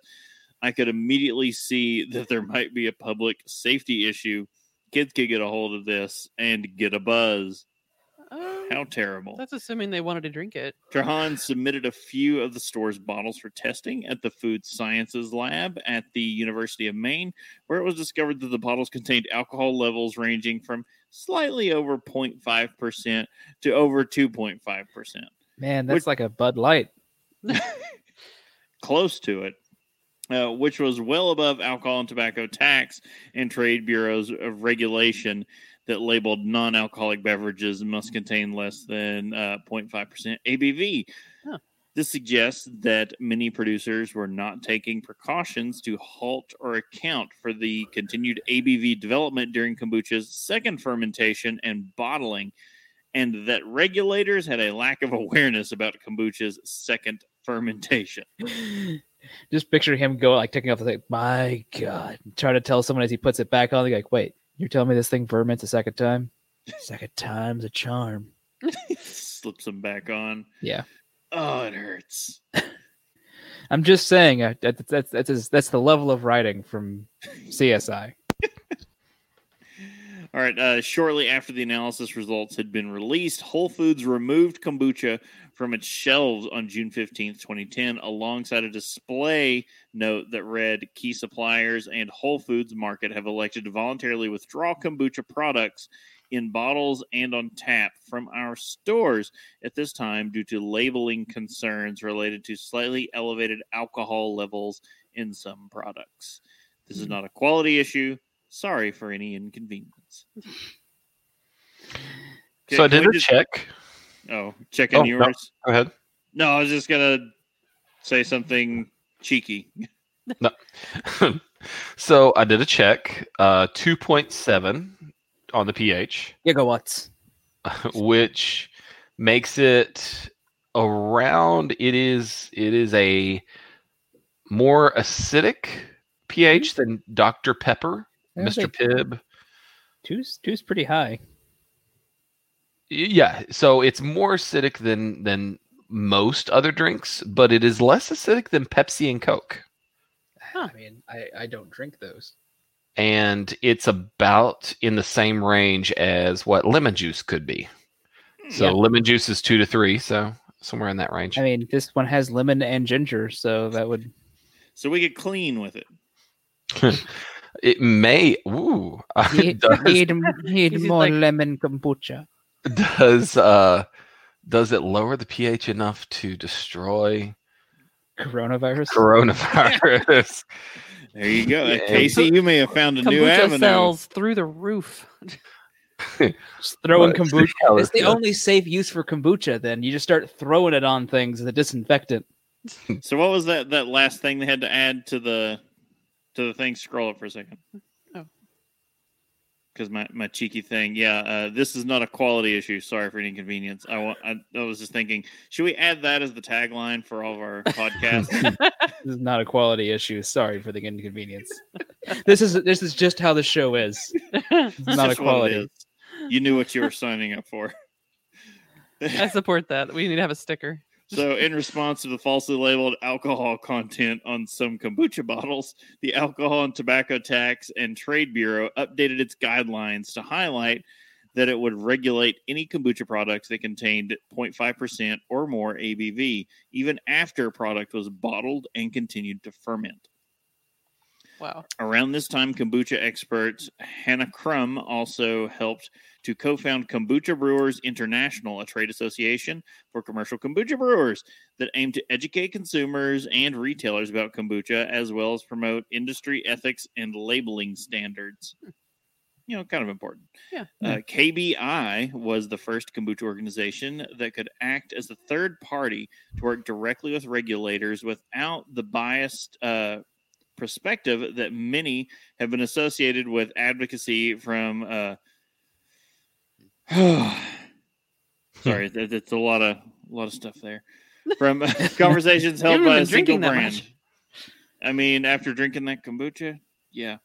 I could immediately see that there might be a public safety issue. Kids could get a hold of this and get a buzz. How terrible. That's assuming they wanted to drink it. Trahan submitted a few of the store's bottles for testing at the Food Sciences Lab at the University of Maine, where it was discovered that the bottles contained alcohol levels ranging from slightly over 0.5% to over 2.5%. Man, that's like a Bud Light. Close to it. Which was well above alcohol and tobacco tax and trade bureaus of regulation that labeled non-alcoholic beverages must contain less than 0.5% ABV. Huh. This suggests that many producers were not taking precautions to halt or account for the continued ABV development during kombucha's second fermentation and bottling, and that regulators had a lack of awareness about kombucha's second fermentation. Just picture him go like taking off, like, my God, trying to tell someone as he puts it back on. They're like, wait, you're telling me this thing ferments a second time? Second time's a charm. Slips him back on. Yeah. Oh, it hurts. I'm just saying that's the level of writing from CSI. All right. Shortly after the analysis results had been released, Whole Foods removed kombucha from its shelves on June 15th, 2010, alongside a display note that read, "Key suppliers and Whole Foods Market have elected to voluntarily withdraw kombucha products in bottles and on tap from our stores at this time due to labeling concerns related to slightly elevated alcohol levels in some products. This is not a quality issue. Sorry for any inconvenience." Okay, so I did a check. Oh, check in yours. No, go ahead. No, I was just going to say something cheeky. No. So I did a check, 2.7 on the pH. Gigawatts. Which makes it around, it is a more acidic pH than Dr. Pepper. Mr. Pibb. Two's pretty high. Yeah, so it's more acidic than most other drinks, but it is less acidic than Pepsi and Coke. Huh. I mean, I don't drink those. And it's about in the same range as what lemon juice could be. So yeah. Lemon juice is 2 to 3, so somewhere in that range. I mean, this one has lemon and ginger, so that would... So we get clean with it. It may. Ooh, need more like, lemon kombucha. Does it lower the pH enough to destroy coronavirus? There you go, yeah. Casey. You may have found a kombucha new avenue. Sells through the roof. Just throwing kombucha. It's the only safe use for kombucha. Then you just start throwing it on things as a disinfectant. So what was that last thing they had to add to the? To the thing, scroll up for a second. Oh. Because my cheeky thing. Yeah, this is not a quality issue. Sorry for any inconvenience. I was just thinking, should we add that as the tagline for all of our podcasts? This is not a quality issue. Sorry for the inconvenience. This is just how the show is. It's not a quality. It is. You knew what you were signing up for. I support that. We need to have a sticker. So, in response to the falsely labeled alcohol content on some kombucha bottles, the Alcohol and Tobacco Tax and Trade Bureau updated its guidelines to highlight that it would regulate any kombucha products that contained 0.5% or more ABV, even after a product was bottled and continued to ferment. Wow. Around this time, kombucha expert Hannah Crum also helped to co-found Kombucha Brewers International, a trade association for commercial kombucha brewers that aimed to educate consumers and retailers about kombucha, as well as promote industry ethics and labeling standards. You know, kind of important. Yeah. KBI was the first kombucha organization that could act as a third party to work directly with regulators without the biased perspective that many have been associated with advocacy from... Sorry, that's a lot of stuff there. From conversations held by a single brand. I mean, after drinking that kombucha, yeah.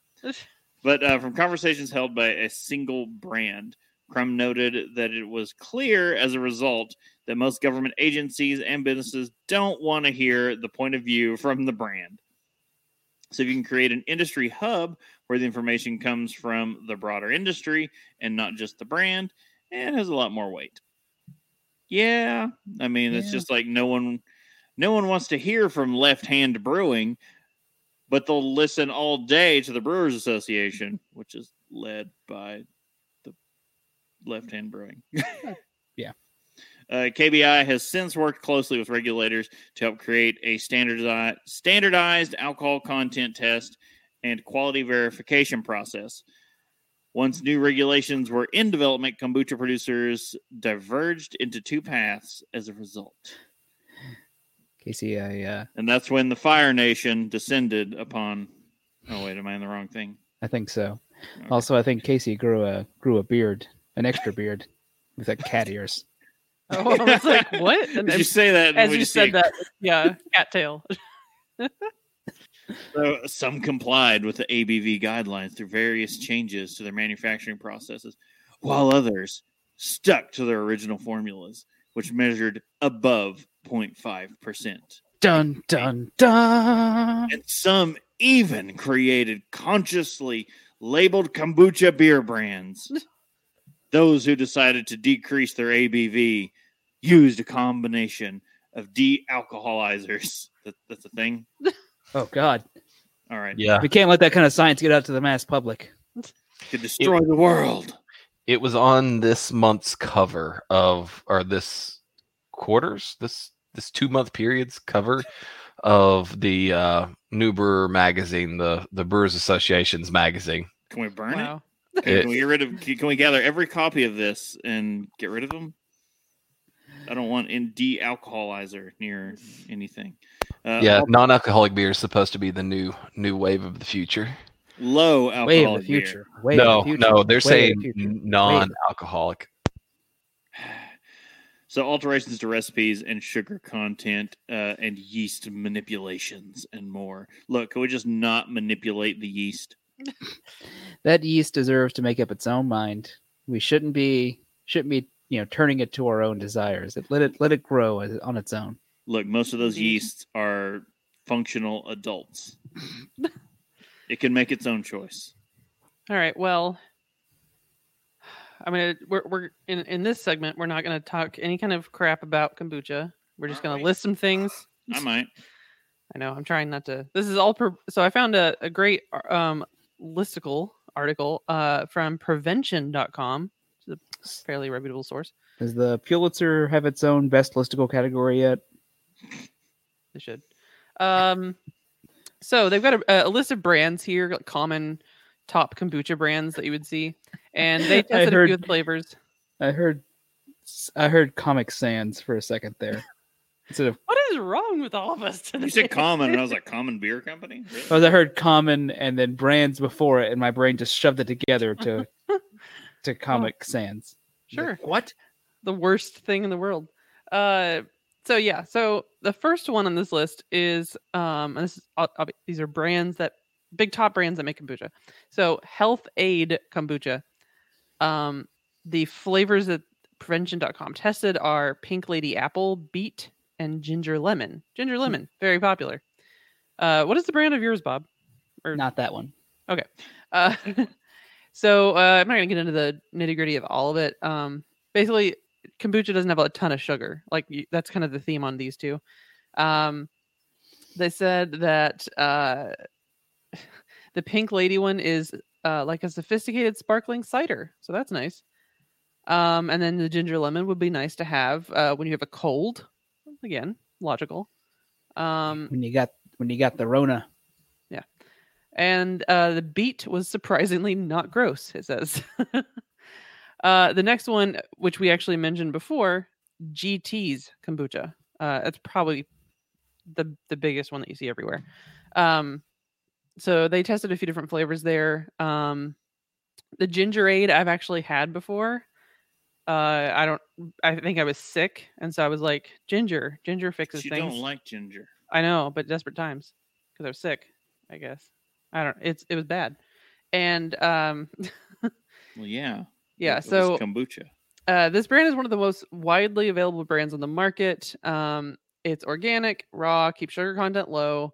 But from conversations held by a single brand, Crum noted that it was clear as a result that most government agencies and businesses don't want to hear the point of view from the brand. So if you can create an industry hub where the information comes from the broader industry and not just the brand, it has a lot more weight. Yeah. I mean, it's just like no one wants to hear from left-hand brewing, but they'll listen all day to the Brewers Association, which is led by the left-hand brewing. Yeah. KBI has since worked closely with regulators to help create a standardized alcohol content test and quality verification process. Once new regulations were in development, kombucha producers diverged into two paths as a result. Casey, and that's when the Fire Nation descended upon... Oh, wait, am I in the wrong thing? I think so. Okay. Also, I think Casey grew a beard, an extra beard, with like cat ears. Oh, I was like, what? And did you say that? As you said that, yeah, cattail. So, some complied with the ABV guidelines through various changes to their manufacturing processes, while others stuck to their original formulas, which measured above 0.5%. Dun, dun, dun. And some even created consciously labeled kombucha beer brands. Those who decided to decrease their ABV used a combination of de-alcoholizers. That's a thing? Oh, God. All right. Yeah. We can't let that kind of science get out to the mass public. To destroy the world. It was on this month's cover of, or this quarter's, this 2 month period's cover of the New Brewer magazine, the Brewers Association's magazine. Can we burn it? Can we get rid of? Can we gather every copy of this and get rid of them? I don't want de-alcoholizer near anything. Non-alcoholic beer is supposed to be the new wave of the future. Low alcoholic the future. Beer. No, they're saying non-alcoholic. So alterations to recipes and sugar content and yeast manipulations and more. Look, can we just not manipulate the yeast? That yeast deserves to make up its own mind. We shouldn't be turning it to our own desires. Let it grow on its own. Look, most of those yeasts are functional adults. It can make its own choice. All right. Well, I mean, we're in this segment. We're not going to talk any kind of crap about kombucha. We're just going to list some things. I might. I know. I'm trying not to. This is all. So I found a great listicle article from prevention.com. It's a fairly reputable source. Does the Pulitzer have its own best listicle category yet? They should. So they've got a list of brands here, like common top kombucha brands that you would see, and they tested a few flavors. I heard Comic Sans for a second there. Instead of what is wrong with all of us today? You said common, and I was like, common beer company? Really? I heard common and then brands before it, and my brain just shoved it together to Comic Sans. Sure. Like, what? The worst thing in the world. So the first one on this list is, these are brands that, big top brands that make kombucha. So Health Aid Kombucha. The flavors that prevention.com tested are Pink Lady Apple, Beet, and Ginger Lemon. Ginger Lemon, very popular. What is the brand of yours, Bob? Or... Not that one. Okay. So I'm not going to get into the nitty gritty of all of it. Basically, kombucha doesn't have a ton of sugar. Like that's kind of the theme on these two. They said that the Pink Lady one is like a sophisticated sparkling cider, so that's nice. And then the Ginger Lemon would be nice to have when you have a cold. Again, logical. When you got the Rona. Yeah, and the Beet was surprisingly not gross. It says. The next one, which we actually mentioned before, GT's Kombucha. That's probably the biggest one that you see everywhere. So they tested a few different flavors there. The Gingerade I've actually had before. I think I was sick, and so I was like, ginger fixes things. You don't like ginger. I know, but desperate times because I was sick, I guess. It was bad. And well, yeah. Yeah, so kombucha. This brand is one of the most widely available brands on the market. It's organic, raw, keep sugar content low.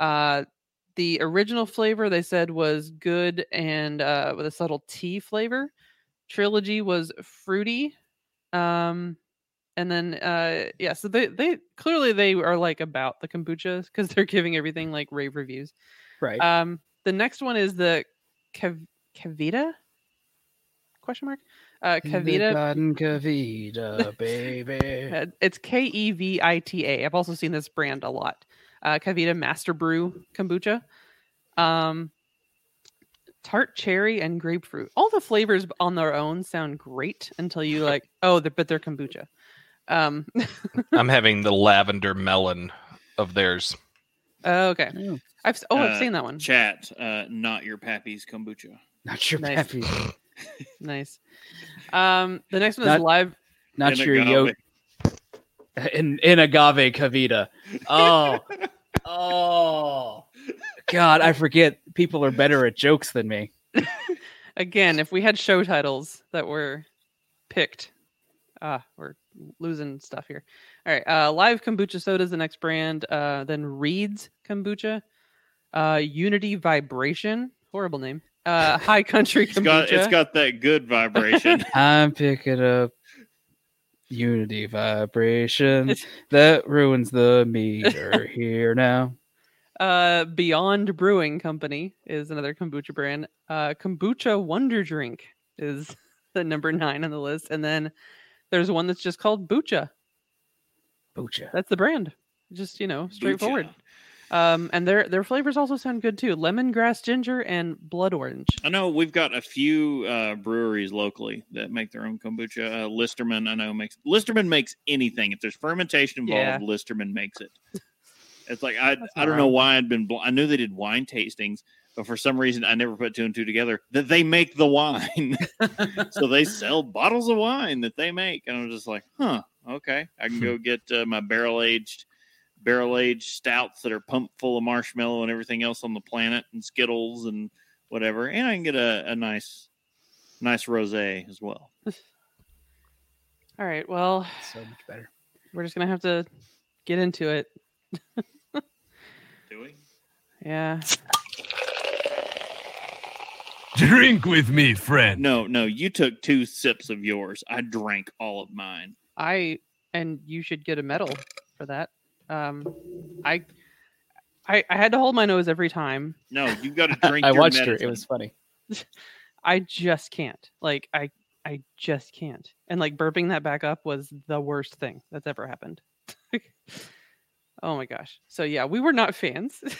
The original flavor they said was good and with a subtle tea flavor. Trilogy was fruity, And then, yeah, so they clearly they are like about the kombucha because they're giving everything like rave reviews. Right. The next one is the Kevita? Question mark? Kevita. Kevita, baby. It's Kevita. I've also seen this brand a lot. Kevita Master Brew Kombucha. Tart cherry and grapefruit. All the flavors on their own sound great until you like, oh, but they're kombucha. I'm having the lavender melon of theirs. Oh, okay. Ooh. I've seen that one. Chat, not your pappy's kombucha. Not your nice. Pappy's. Nice. The next one is live. Not your yolk. In agave Kavita. Oh, oh, God! I forget. People are better at jokes than me. Again, if we had show titles that were picked, we're losing stuff here. All right, Live Kombucha Soda is the next brand. Then Reed's Kombucha, Unity Vibration, horrible name. High Country Kombucha. It's got that good vibration. I'm picking up Unity Vibration that ruins the meter here now. Beyond Brewing Company is another kombucha brand. Kombucha Wonder Drink is the number 9 on the list, and then there's one that's just called Bucha. Bucha. That's the brand. Just, you know, straightforward. Bucha. And their flavors also sound good too. Lemongrass, ginger, and blood orange. I know we've got a few breweries locally that make their own kombucha. Listerman, I know makes anything. If there's fermentation involved, yeah. Listerman makes it. It's like I don't know why I'd been. I knew they did wine tastings, but for some reason I never put two and two together that they make the wine. So they sell bottles of wine that they make, and I'm just like, huh, okay, I can go get my barrel aged stouts that are pumped full of marshmallow and everything else on the planet and Skittles and whatever, and I can get a nice rosé as well. All right, well, so much better. We're just gonna have to get into it. Do we? Yeah. Drink with me, friend. No, you took 2 sips of yours. I drank all of mine. And you should get a medal for that. I had to hold my nose every time. No, you got to drink. I your watched medicine. Her. It was funny. I just can't. Like I just can't. And like burping that back up was the worst thing that's ever happened. Oh my gosh. So yeah, we were not fans of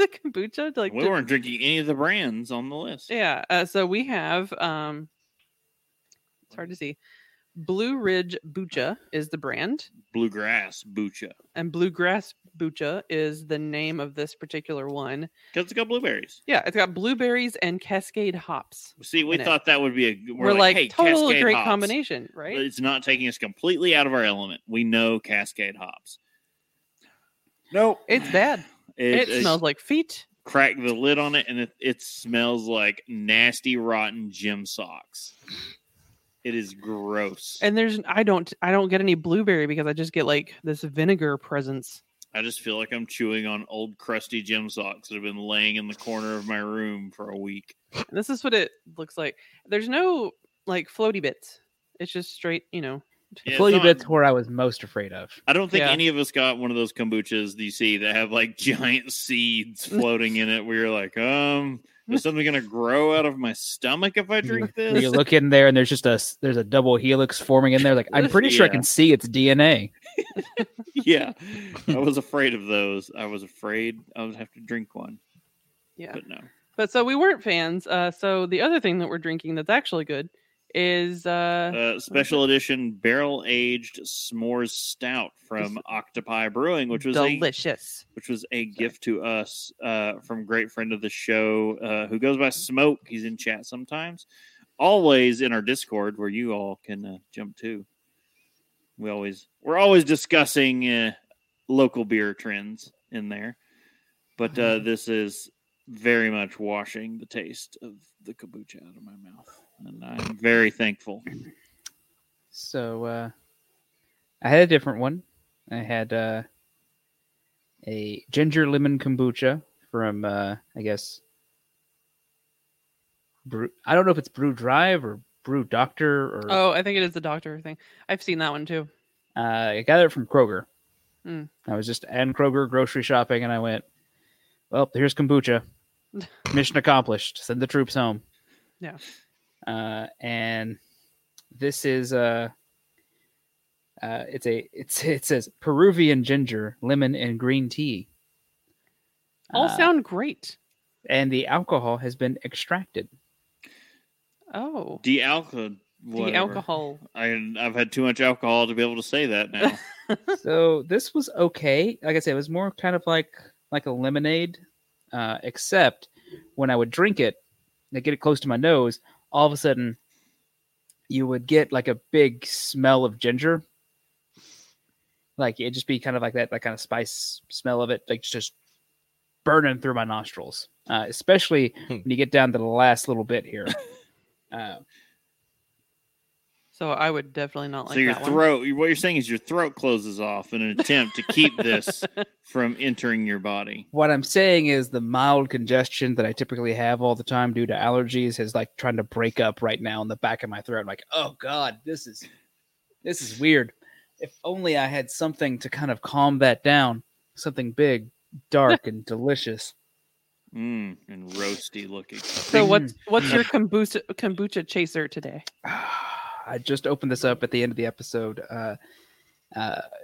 the kombucha. Like we weren't drinking any of the brands on the list. Yeah. So we have, it's hard to see. Blue Ridge Bucha is the brand. Bluegrass Bucha. And Bluegrass Bucha is the name of this particular one. Because it's got blueberries. Yeah, it's got blueberries and Cascade hops. See, we thought that would be we're like, hey, total Cascade great hops. Combination, right? But it's not taking us completely out of our element. We know Cascade hops. Nope. It's bad. It smells like feet. Crack the lid on it, and it smells like nasty, rotten gym socks. It is gross. And I don't get any blueberry because I just get like this vinegar presence. I just feel like I'm chewing on old crusty gym socks that have been laying in the corner of my room for a week. And this is what it looks like. There's no like floaty bits. It's just straight, you know. Yeah, floaty bits where I was most afraid of. I don't think any of us got one of those kombuchas that you see that have like giant seeds floating in it where you're like, is something going to grow out of my stomach if I drink this? You look in there and there's just there's a double helix forming in there. Like, I'm pretty sure I can see its DNA. Yeah. I was afraid of those. I was afraid I would have to drink one. Yeah. But no. But so we weren't fans. So the other thing that we're drinking that's actually good is special edition barrel aged s'mores stout from Octopi Brewing, which was delicious. Which was a gift to us from a great friend of the show who goes by Smoke. He's in chat sometimes, always in our Discord where you all can jump to. We're always discussing local beer trends in there, but this is very much washing the taste of the kombucha out of my mouth. And I'm very thankful. So, I had a different one. I had a ginger lemon kombucha from, I guess, I don't know if it's Brew Drive or Brew Doctor. I think it is the Doctor thing. I've seen that one, too. I got it from Kroger. I was just at Kroger grocery shopping, and I went, well, here's kombucha. Mission accomplished. Send the troops home. Yeah. And this is it says Peruvian ginger, lemon, and green tea. All sound great. And the alcohol has been extracted. Oh. The alcohol. I've had too much alcohol to be able to say that now. So this was okay. Like I said, it was more kind of like a lemonade, except when I would drink it, and get it close to my nose, all of a sudden you would get like a big smell of ginger. Like it'd just be kind of like that kind of spice smell of it, like just burning through my nostrils, especially when you get down to the last little bit here. So I would definitely not like that. So your throat, what you're saying is your throat closes off in an attempt to keep this from entering your body. What I'm saying is the mild congestion that I typically have all the time due to allergies is like trying to break up right now in the back of my throat. I'm like, oh God, this is weird. If only I had something to kind of calm that down. Something big, dark, and delicious. And roasty looking. So what's your kombucha chaser today? I just opened this up at the end of the episode.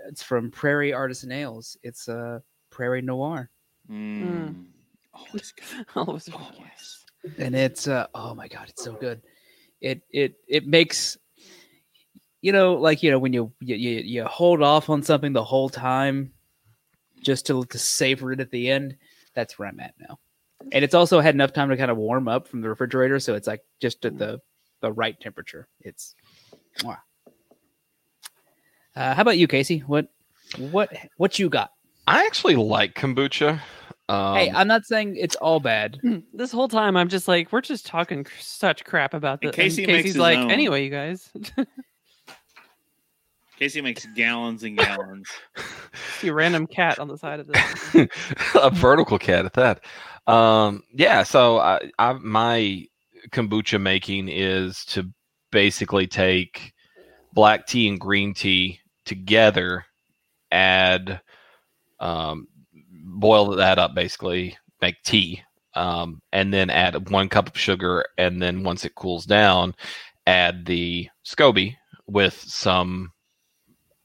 It's from Prairie Artisan Ales. It's Prairie Noir. Always good. Always. Yes. And it's oh my God, it's so good. It makes, when you hold off on something the whole time just to savor it at the end. That's where I'm at now. And it's also had enough time to kind of warm up from the refrigerator, so it's like just at the right temperature. It's wow. How about you, Casey? What you got? I actually like kombucha. Hey, I'm not saying it's all bad. This whole time I'm just like, we're just talking such crap about this. Casey's like, anyway, you guys. Casey makes gallons and gallons. See a random cat on the side of this. A vertical cat at that. Yeah, so my kombucha making is to basically take black tea and green tea together, add boil that up, basically make tea, and then add 1 cup of sugar, and then once it cools down, add the SCOBY with some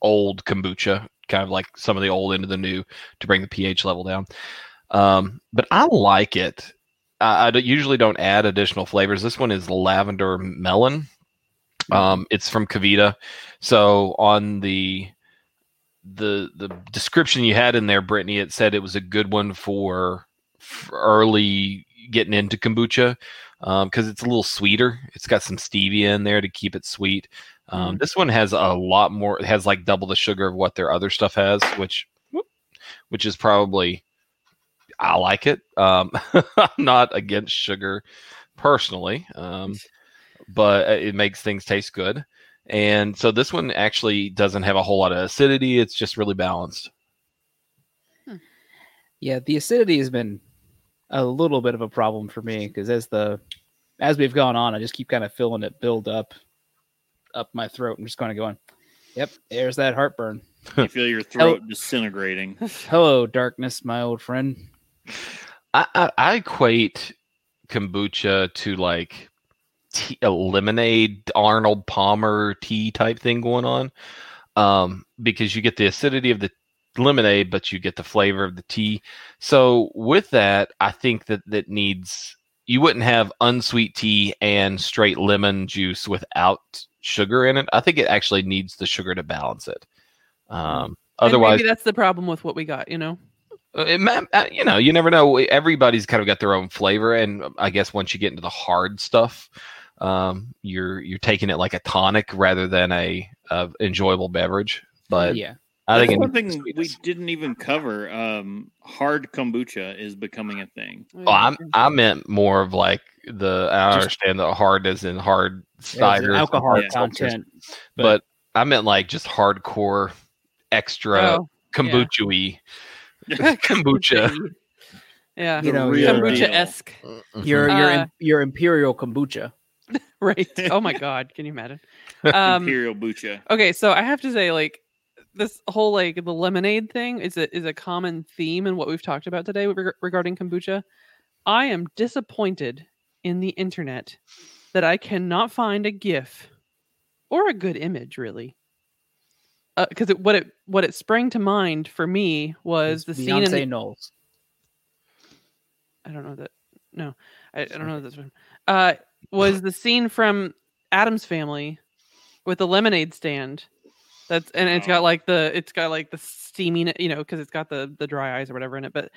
old kombucha, kind of like some of the old into the new, to bring the pH level down. But I like it. I usually don't add additional flavors. This one is lavender melon. It's from Kevita. So on the description you had in there, Brittany, it said it was a good one for early getting into kombucha because it's a little sweeter. It's got some stevia in there to keep it sweet. This one has a lot more. It has like double the sugar of what their other stuff has, which is probably... I like it. I'm not against sugar personally, but it makes things taste good. And so this one actually doesn't have a whole lot of acidity. It's just really balanced. Yeah, the acidity has been a little bit of a problem for me because as we've gone on, I just keep kind of feeling it build up my throat. I'm just kind of going, yep, there's that heartburn. You feel your throat disintegrating. Hello, darkness, my old friend. I equate kombucha to like tea, lemonade, Arnold Palmer tea type thing going on, because you get the acidity of the lemonade, but you get the flavor of the tea. So with that, I think that needs... You wouldn't have unsweet tea and straight lemon juice without sugar in it. I think it actually needs the sugar to balance it. Otherwise, maybe that's the problem with what we got, you never know. Everybody's kind of got their own flavor. And I guess once you get into the hard stuff, you're taking it like a tonic rather than a enjoyable beverage. But yeah, I think one thing we didn't even cover, hard kombucha is becoming a thing. Oh, I meant more of like I understand that hard is in hard cider alcohol content, but I meant like just hardcore extra kombucha-y. Yeah. Kombucha. Yeah. Kombucha-esque. Your imperial kombucha. Right. Oh my God. Can you imagine? Imperial bucha. Okay. So I have to say, like, this whole like the lemonade thing is a common theme in what we've talked about today regarding kombucha. I am disappointed in the internet that I cannot find a GIF or a good image, really. Because what it sprang to mind for me was the scene in Beyonce Knowles. I don't know that. No, I don't know this one. Was the scene from Adam's Family with the lemonade stand? It's got like the steaming, you know, because it's got the dry ice or whatever in it. But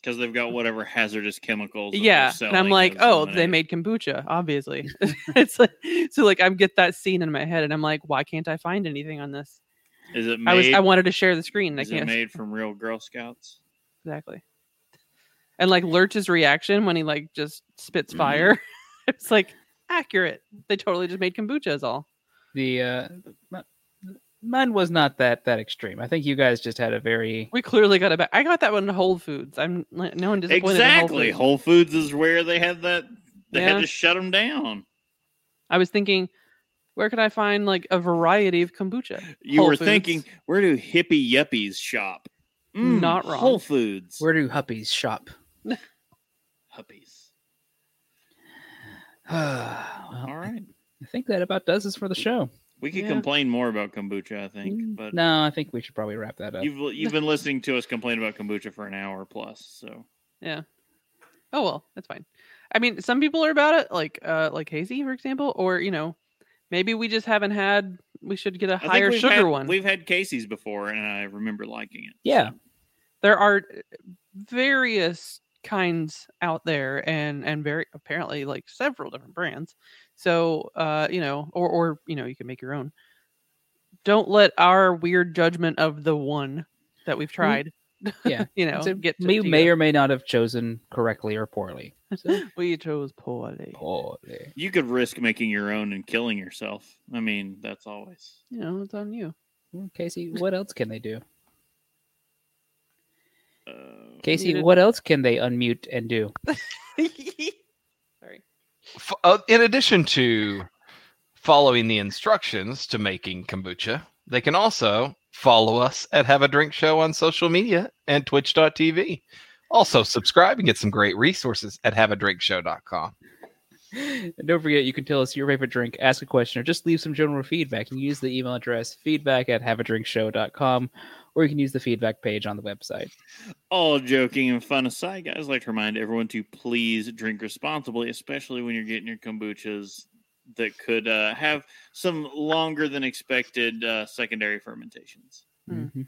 because they've got whatever hazardous chemicals. Yeah, and I'm like, oh, they made kombucha, obviously. It's like, so like I get that scene in my head, and I'm like, why can't I find anything on this? Is it? Made, I wanted to share the screen. Is it made from real Girl Scouts? Exactly. And like Lurch's reaction when he like just spits fire, it's like accurate. They totally just made kombucha is all. Mine was not that extreme. I think you guys just had a very. We clearly got it back. I got that one in Whole Foods. I'm no one disappointed. Exactly, in Whole Foods. Whole Foods is where they had that. They had to shut them down. I was thinking, where could I find like a variety of kombucha? You Whole were Foods. Thinking, where do hippie yuppies shop? Not wrong. Whole Foods. Where do huppies shop? Huppies. Well, all right. I think that about does this for the show. We could complain more about kombucha, I think. But no, I think we should probably wrap that up. You've been listening to us complain about kombucha for an hour plus, so yeah. Oh well, that's fine. I mean, some people are about it, like Hazy, for example, or you know, maybe we just haven't had. We should get a higher sugar one. We've had Casey's before, and I remember liking it. Yeah, so. There are various kinds out there, and very apparently like several different brands. So, you know, or, you know, you can make your own. Don't let our weird judgment of the one that we've tried, you know, so we may or may not have chosen correctly or poorly. So. We chose poorly. You could risk making your own and killing yourself. I mean, that's always, you know, it's on you. Casey, what else can they do? Casey, what else can they unmute and do? In addition to following the instructions to making kombucha, they can also follow us at Have a Drink Show on social media and twitch.tv. Also subscribe and get some great resources at haveadrinkshow.com. And don't forget, you can tell us your favorite drink, ask a question, or just leave some general feedback. You can use the email address feedback@haveadrinkshow.com, or you can use the feedback page on the website. All joking and fun aside, guys, I'd like to remind everyone to please drink responsibly, especially when you're getting your kombuchas that could have some longer than expected secondary fermentations. Mm-hmm.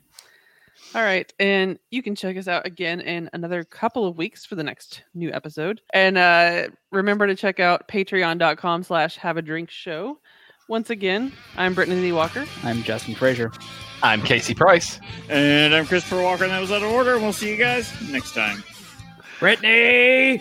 All right, and you can check us out again in another couple of weeks for the next new episode. And remember to check out patreon.com/haveadrinkshow. Once again, I'm Brittany Lee Walker. I'm Justin Fraser. I'm Casey Price. And I'm Christopher Walker, and that was Out of Order. We'll see you guys next time. Brittany!